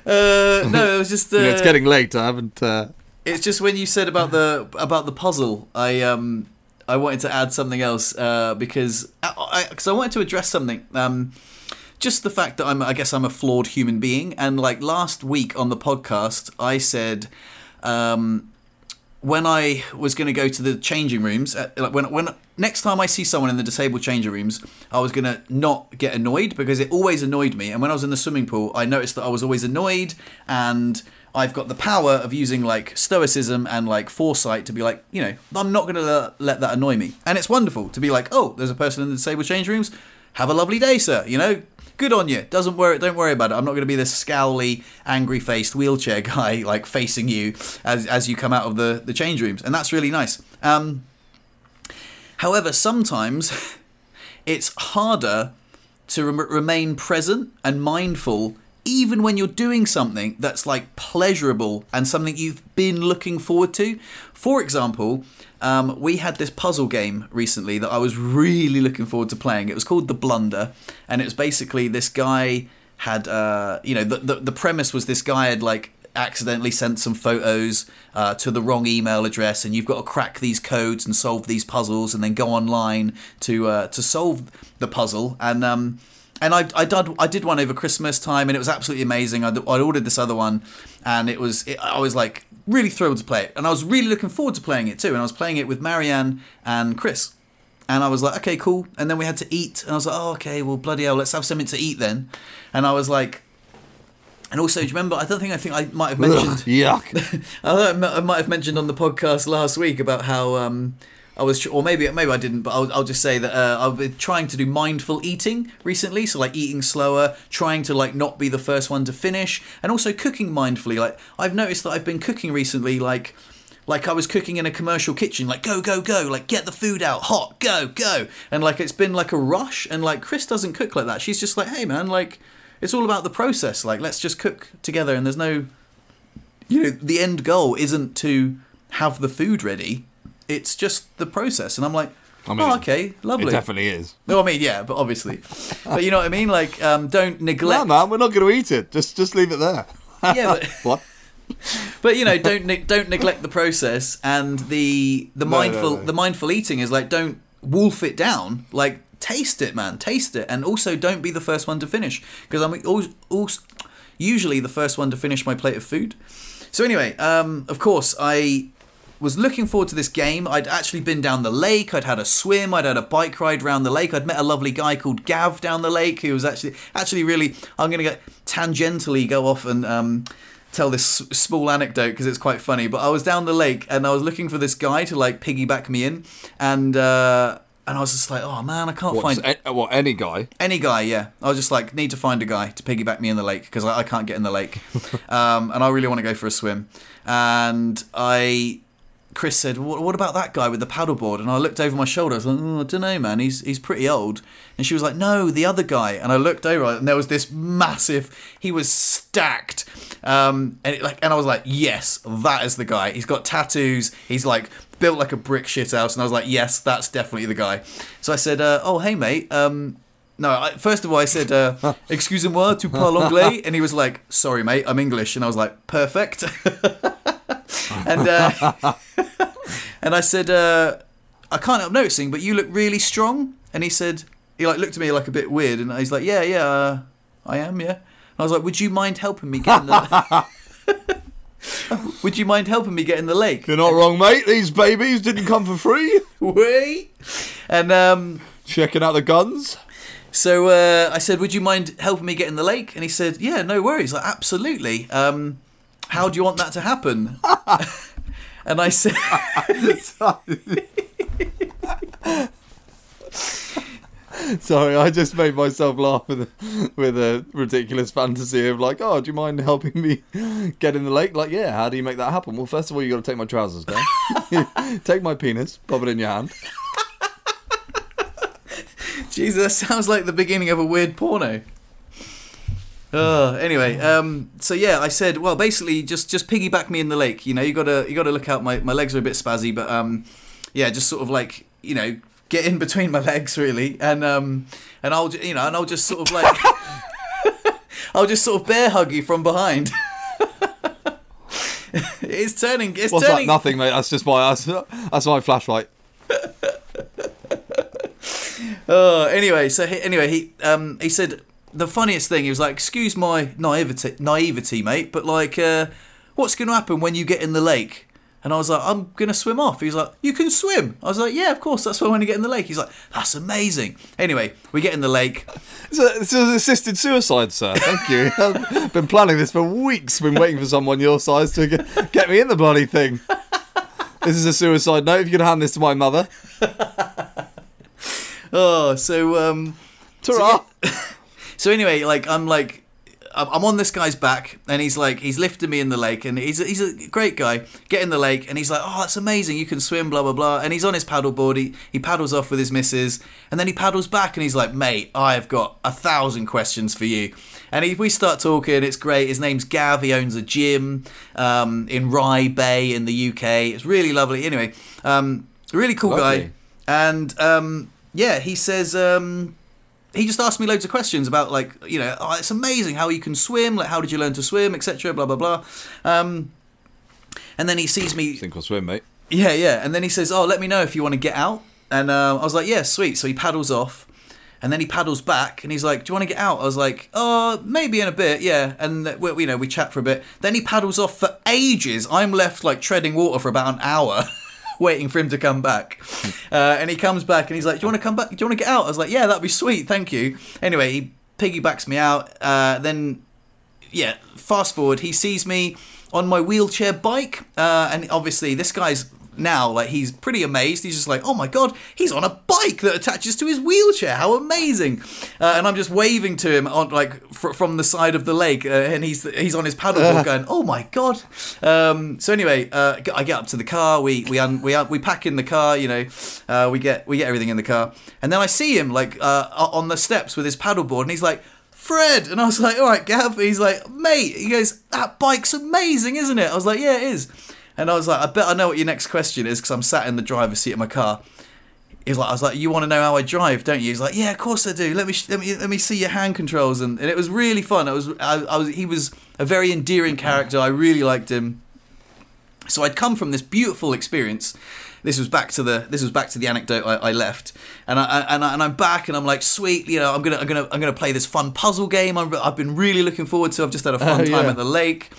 to. No, it was just. It's getting late. I haven't. It's just when you said about the puzzle, I wanted to add something else because I wanted to address something. Just the fact that I guess I'm a flawed human being, and like last week on the podcast, I said. When I was going to go to the changing rooms, when next time I see someone in the disabled changing rooms, I was going to not get annoyed because it always annoyed me. And when I was in the swimming pool, I noticed that I was always annoyed, and I've got the power of using like stoicism and like foresight to be like, you know, I'm not going to let that annoy me. And it's wonderful to be like, oh, there's a person in the disabled changing rooms. Have a lovely day, sir. You know, good on you. Don't worry about it. I'm not going to be this scowly, angry-faced wheelchair guy like facing you as you come out of the change rooms, and that's really nice. However, sometimes it's harder to remain present and mindful, even when you're doing something that's like pleasurable and something you've been looking forward to. For example. We had this puzzle game recently that I was really looking forward to playing. It was called The Blunder, and it was basically this guy had, the premise was this guy had like accidentally sent some photos to the wrong email address, and you've got to crack these codes and solve these puzzles, and then go online to solve the puzzle. And I did one over Christmas time, and it was absolutely amazing. I ordered this other one, and I was like. Really thrilled to play it, and I was really looking forward to playing it too, and I was playing it with Marianne and Chris, and I was like, okay, cool, and then we had to eat, and I was like, oh, okay, well, bloody hell, let's have something to eat then, and I was like, and also, do you remember, I might have mentioned on the podcast last week about how, maybe I didn't, but I'll just say that I've been trying to do mindful eating recently, so like eating slower, trying to like not be the first one to finish, and also cooking mindfully. Like I've noticed that I've been cooking recently, like I was cooking in a commercial kitchen, like go, go, go, like get the food out, hot, go, go, and like it's been like a rush, and like Chris doesn't cook like that. She's just like, hey man, like it's all about the process. Like let's just cook together, and there's no, you know, the end goal isn't to have the food ready. It's just the process. And I'm like, I mean, oh, okay, lovely. It definitely is. No, I mean, yeah, but obviously. But you know what I mean? Like, don't neglect... No, man, we're not going to eat it. Just leave it there. Yeah, but... What? But, you know, don't neglect the process, and the mindful eating is like, don't wolf it down. Like, taste it, man. Taste it. And also, don't be the first one to finish, because I'm always usually the first one to finish my plate of food. So anyway, of course, I was looking forward to this game. I'd actually been down the lake. I'd had a swim. I'd had a bike ride around the lake. I'd met a lovely guy called Gav down the lake, who was actually really... I'm going to tangentially go off and... tell this small anecdote because it's quite funny, but I was down the lake and I was looking for this guy to like piggyback me in, and I was just like, oh man, I can't any guy. Yeah, I was just like, need to find a guy to piggyback me in the lake because I can't get in the lake, and I really want to go for a swim. And Chris said, what about that guy with the paddleboard? And I looked over my shoulder. I was like, I don't know, man. He's pretty old. And she was like, no, the other guy. And I looked over, and there was this massive... He was stacked. And I was like, yes, that is the guy. He's got tattoos. He's like built like a brick shit house. And I was like, yes, that's definitely the guy. So I said, oh, hey, mate. First of all, I said, excusez-moi, tu parles anglais? And he was like, sorry, mate, I'm English. And I was like, perfect. And I said, I can't help noticing, but you look really strong. And he said, he like looked at me like a bit weird, and he's like, yeah, I am, yeah. And I was like, would you mind helping me get in the lake? You're not wrong, mate. These babies didn't come for free. Wait. And checking out the guns. So I said, would you mind helping me get in the lake? And he said, yeah, no worries, like absolutely. How do you want that to happen? And I said... Sorry, I just made myself laugh with a ridiculous fantasy of like, oh, do you mind helping me get in the lake? Like, yeah, how do you make that happen? Well, first of all, you got to take my trousers down. Take my penis, pop it in your hand. Jesus, that sounds like the beginning of a weird porno. Anyway, so yeah, I said, well, basically, just piggyback me in the lake. You know, you gotta look out. My legs are a bit spazzy, but yeah, just sort of like, you know, get in between my legs really, and I'll, you know, and I'll just sort of like, I'll just sort of bear hug you from behind. It's turning. It's... What's turning... that? Nothing, mate. That's just my... That's my flashlight. Anyway, he said... The funniest thing, he was like, excuse my naivety, mate, but like, what's going to happen when you get in the lake? And I was like, I'm going to swim off. He's like, you can swim? I was like, yeah, of course, that's why I want to get in the lake. He's like, that's amazing. Anyway, we get in the lake. It's an assisted suicide, sir. Thank you. I've been planning this for weeks, been waiting for someone your size to get me in the bloody thing. This is a suicide note. If you can hand this to my mother. Ta-ra. So anyway, like I'm on this guy's back, and he's like, he's lifting me in the lake, and he's a great guy. Get in the lake, and he's like, oh, that's amazing, you can swim, blah blah blah. And he's on his paddleboard. He paddles off with his missus, and then he paddles back, and he's like, mate, I've got 1,000 questions for you. And we start talking. It's great. His name's Gav. He owns a gym in Rye Bay in the UK. It's really lovely. Anyway, really cool guy, and yeah, he says... he just asked me loads of questions about, like, you know, oh, it's amazing how you can swim, like, how did you learn to swim, etc., blah, blah, blah. And then he sees me... Sink or swim, mate. Yeah, yeah. And then he says, oh, let me know if you want to get out. And I was like, yeah, sweet. So he paddles off, and then he paddles back, and he's like, do you want to get out? I was like, oh, maybe in a bit, yeah. And, you know, we chat for a bit. Then he paddles off for ages. I'm left, like, treading water for about an hour, waiting for him to come back, and he comes back, and he's like, do you want to come back, do you want to get out? I was like, yeah, that'd be sweet, thank you. Anyway, he piggybacks me out, then yeah, fast forward, he sees me on my wheelchair bike, and obviously this guy's now, like, he's pretty amazed. He's just like, oh my god, he's on a bike that attaches to his wheelchair, how amazing. And I'm just waving to him on, like, from the side of the lake, and he's on his paddleboard going, oh my god. So anyway, I get up to the car, we pack in the car, you know, we get everything in the car, and then I see him, like, on the steps with his paddleboard, and he's like, Fred. And I was like, all right, Gav. He's like, mate, he goes, that bike's amazing, isn't it? I was like, yeah, it is. And I was like, I bet I know what your next question is, because I'm sat in the driver's seat of my car. He's like, I was like, you want to know how I drive, don't you? He's like, yeah, of course I do. Let me see your hand controls, and it was really fun. He was a very endearing character. I really liked him. So I'd come from this beautiful experience. This was back to the anecdote I left, and I'm back, and I'm like, sweet, you know, I'm gonna play this fun puzzle game I've been really looking forward to. I've just had a fun time at the lake,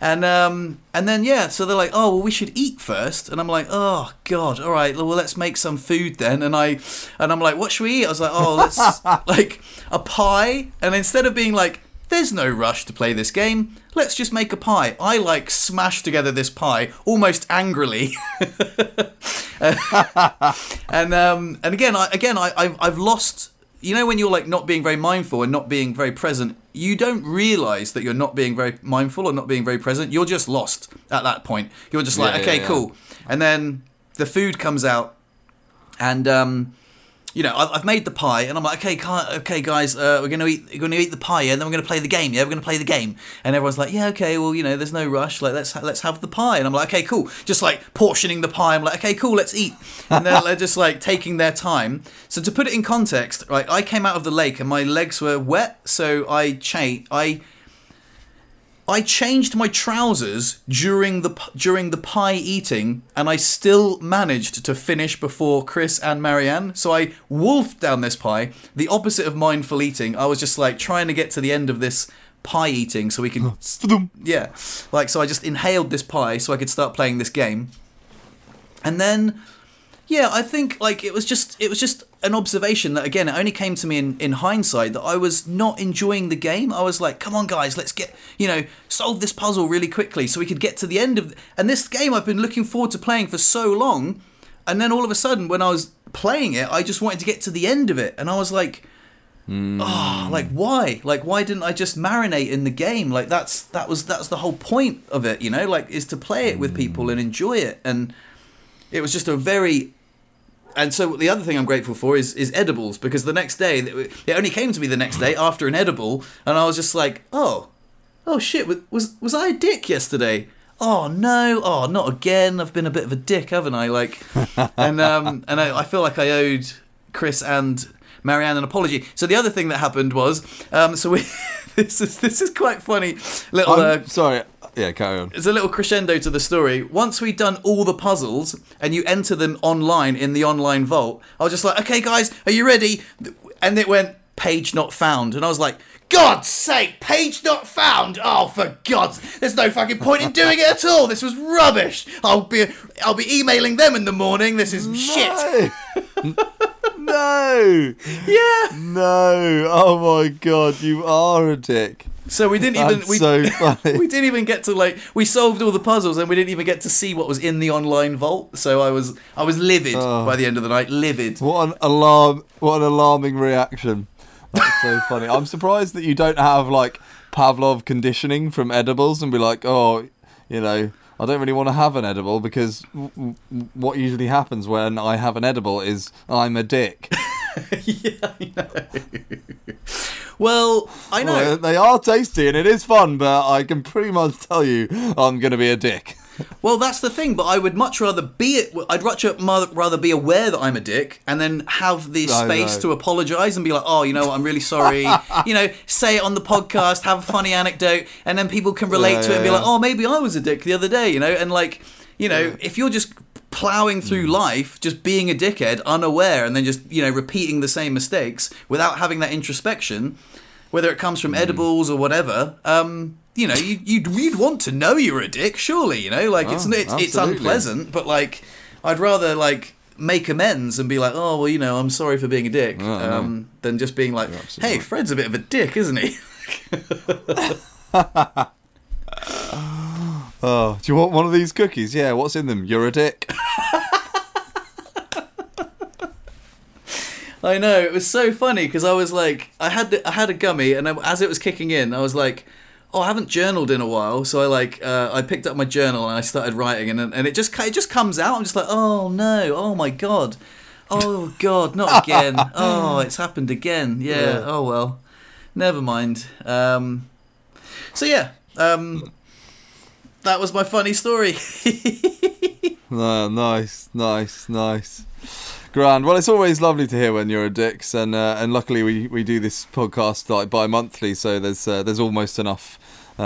and then so they're like, oh well, we should eat first, and I'm like, oh god, all right, well let's make some food then, and I'm like, what should we eat? I was like, oh, let's like a pie, and instead of being like, there's no rush to play this game, let's just make a pie. I like smashed together this pie almost angrily, and again I've lost. You know when you're like not being very mindful and not being very present, you don't realise that you're not being very mindful or not being very present. You're just lost at that point. You're just like, cool. And then the food comes out, and you know, I've made the pie, and I'm like, okay, guys, we're gonna eat the pie, and then we're gonna play the game. Yeah, we're gonna play the game, and everyone's like, yeah, okay, well, you know, there's no rush. Like, let's have the pie, and I'm like, okay, cool. Just like portioning the pie, I'm like, okay, cool, let's eat, and they're just like taking their time. So to put it in context, right, I came out of the lake and my legs were wet, so I changed my trousers during the pie eating, and I still managed to finish before Chris and Marianne. So I wolfed down this pie, the opposite of mindful eating. I was just like trying to get to the end of this pie eating so we could, so I just inhaled this pie so I could start playing this game. And then, I think like it was just an observation that, again, it only came to me in hindsight, that I was not enjoying the game. I was like, come on guys, let's get, solve this puzzle really quickly so we could get to the end of and this game I've been looking forward to playing for so long. And then all of a sudden when I was playing it, I just wanted to get to the end of it. And I was like, why? Like, why didn't I just marinate in the game? Like that's the whole point of it, is to play it with people and enjoy it. And it was just and so the other thing I'm grateful for is edibles, because the next day, it only came to me the next day after an edible, and I was just like, oh shit, was I a dick yesterday? Oh no, oh not again, I've been a bit of a dick, haven't I? Like, and I feel like I owed Chris and Marianne an apology. So the other thing that happened was, this is quite funny. Sorry. Yeah, carry on. It's a little crescendo to the story. Once we'd done all the puzzles and you enter them online in the online vault, I was just like, okay, guys, are you ready? And it went, page not found. And I was like, God's sake, page not found. Oh, for God's sake, there's no fucking point in doing it at all. This was rubbish. I'll be emailing them in the morning. This is shit. No. Yeah. No. Oh, my God. You are a dick. So we didn't even we didn't even get to we solved all the puzzles and we didn't even get to see what was in the online vault. So I was livid by the end of the night, livid. What an alarming reaction. That's so funny. I'm surprised that you don't have Pavlov conditioning from edibles and be like, "Oh, I don't really want to have an edible because what usually happens when I have an edible is I'm a dick." Yeah, I know. Well, I know. Well, they are tasty and it is fun, but I can pretty much tell you I'm going to be a dick. Well, that's the thing, but I would much rather be it. I'd rather be aware that I'm a dick and then have the space to apologise and be like, oh, you know what, I'm really sorry. Say it on the podcast, have a funny anecdote, and then people can relate to it and be like, oh, maybe I was a dick the other day, and if you're just ploughing through life, just being a dickhead, unaware, and then just repeating the same mistakes without having that introspection, whether it comes from edibles or whatever, you'd want to know you're a dick, surely. It's unpleasant, but I'd rather make amends and be like, oh well, I'm sorry for being a dick, than just being like, hey, Fred's a bit of a dick, isn't he? Oh, do you want one of these cookies? Yeah, what's in them? You're a dick. I know, it was so funny because I was like, I had a gummy, and as it was kicking in, I was like, oh, I haven't journaled in a while, so I picked up my journal and I started writing, and it just comes out. I'm just like, oh no, oh my god, oh god, not again. Oh, it's happened again. Yeah. Oh well, never mind. That was my funny story. No, nice. Grand. Well, it's always lovely to hear when you're a dicks, and luckily we do this podcast like bi-monthly, so there's almost enough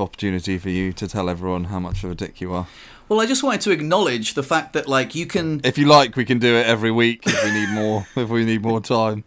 opportunity for you to tell everyone how much of a dick you are. Well, I just wanted to acknowledge the fact that like you can, if you like, we can do it every week if we need more if we need more time.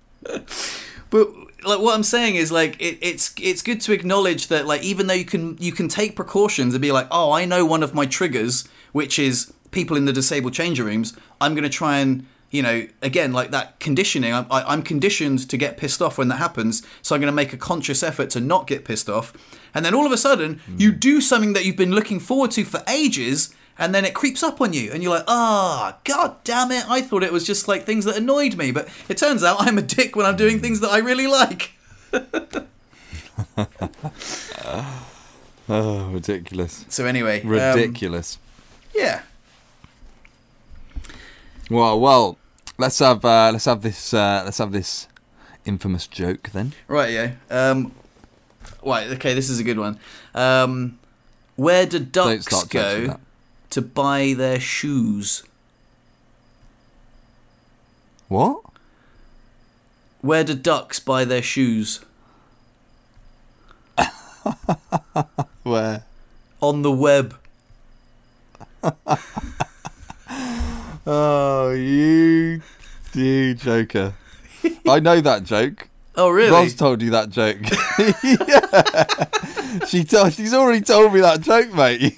But like what I'm saying is like it's good to acknowledge that like even though you can take precautions and be like, oh, I know one of my triggers, which is people in the disabled changing rooms, I'm going to try and, you know, again, like that conditioning, I'm conditioned to get pissed off when that happens, so I'm going to make a conscious effort to not get pissed off. And then all of a sudden, you do something that you've been looking forward to for ages, and then it creeps up on you, and you're like, ah, god damn it, I thought it was just like things that annoyed me, but it turns out I'm a dick when I'm doing things that I really like. Oh, ridiculous. So anyway. Ridiculous. Yeah. Well, let's have this infamous joke then. Right, yeah. Right, okay, this is a good one. Where do ducks go to buy their shoes? What? Where do ducks buy their shoes? Where? On the web. Oh, you joker. I know that joke. Oh, really? Roz told you that joke. Yeah. She's already told me that joke, mate.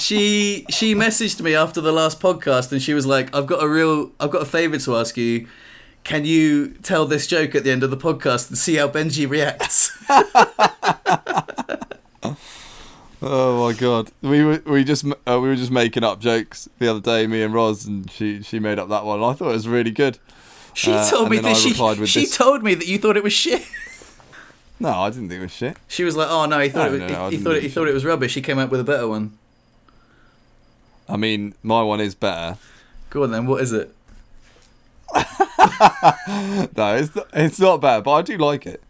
She messaged me after the last podcast and she was like, I've got a favour to ask you. Can you tell this joke at the end of the podcast and see how Benji reacts? Oh my god, we were just making up jokes the other day, me and Roz, and she made up that one. I thought it was really good. She told me that she told me that you thought it was shit. No, I didn't think it was shit. She was like, "Oh no, he thought it was rubbish." He came up with a better one. I mean, my one is better. Go on then, what is it? No, it's not better, but I do like it.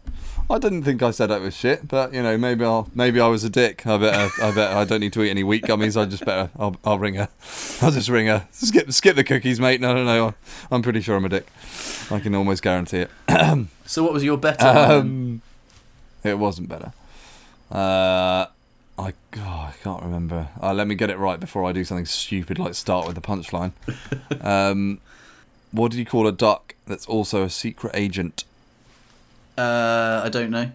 I didn't think I said it was shit, but you know, maybe I was a dick. I bet I don't need to eat any wheat gummies. I'll ring her. I'll just ring her. Skip the cookies, mate. No. I'm pretty sure I'm a dick. I can almost guarantee it. So what was your better? It wasn't better. I can't remember. Let me get it right before I do something stupid like start with the punchline. What do you call a duck that's also a secret agent? I don't know.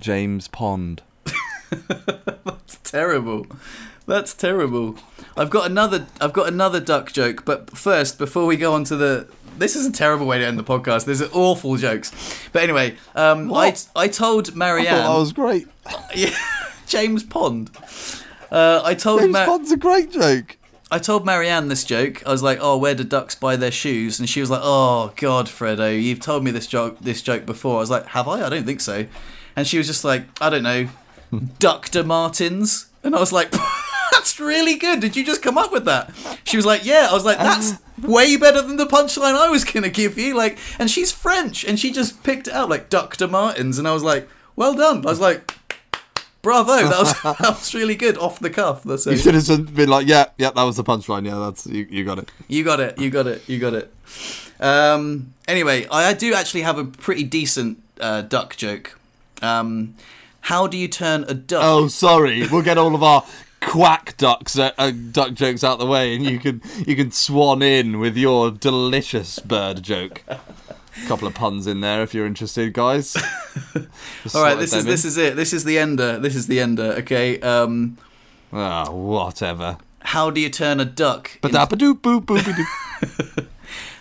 James Pond. That's terrible. I've got another duck joke, but first, before we go on to the... This is a terrible way to end the podcast. These are awful jokes. But anyway, I told Marianne... I thought that was great. Yeah, James Pond. Pond's a great joke. I told Marianne this joke. I was like, "Oh, where do ducks buy their shoes?" And she was like, "Oh God, Freddo, you've told me this joke before." I was like, "Have I? I don't think so." And she was just like, "I don't know, Dr. Martens." And I was like, "That's really good. Did you just come up with that?" She was like, "Yeah." I was like, "That's way better than the punchline I was gonna give you." Like, and she's French, and she just picked it out like Dr. Martens, and I was like, "Well done." I was like, bravo, that was really good, off the cuff. That's it. You should have been like, yeah, that was the punchline. Yeah, that's you got it. You got it. Anyway, I do actually have a pretty decent duck joke. How do you turn a duck? Oh, sorry, we'll get all of our quack duck jokes out the way, and you can swan in with your delicious bird joke. A couple of puns in there if you're interested, guys. All right, this is it. This is the ender. Okay. Whatever. How do you turn a duck?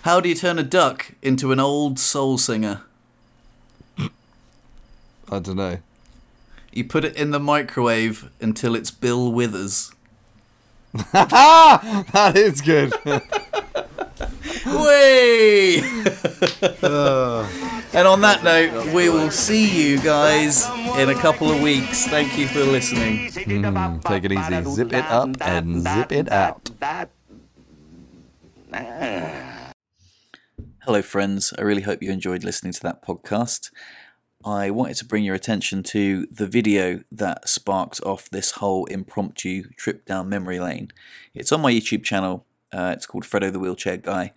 How do you turn a duck into an old soul singer? I don't know. You put it in the microwave until it's Bill Withers. That is good. Way! And on that note, we will see you guys in a couple of weeks. Thank you for listening. Take it easy. Zip it up and zip it out. Hello, friends. I really hope you enjoyed listening to that podcast. I wanted to bring your attention to the video that sparked off this whole impromptu trip down memory lane. It's on my YouTube channel. It's called Freddo the Wheelchair Guy.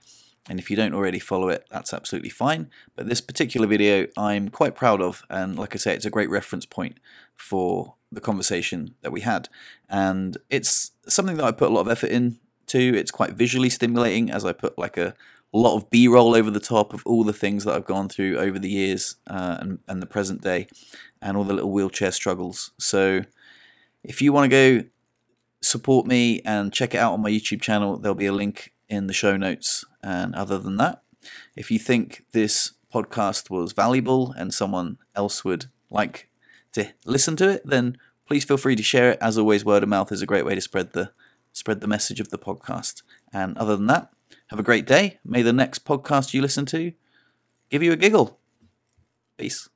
And if you don't already follow it, that's absolutely fine. But this particular video I'm quite proud of. And like I say, it's a great reference point for the conversation that we had. And it's something that I put a lot of effort into. It's quite visually stimulating as I put like a lot of B-roll over the top of all the things that I've gone through over the years and the present day and all the little wheelchair struggles. So if you want to go support me and check it out on my YouTube channel, there'll be a link in the show notes. And other than that, if you think this podcast was valuable and someone else would like to listen to it, then please feel free to share it. As always, word of mouth is a great way to spread the message of the podcast. And other than that, have a great day. May the next podcast you listen to give you a giggle. Peace.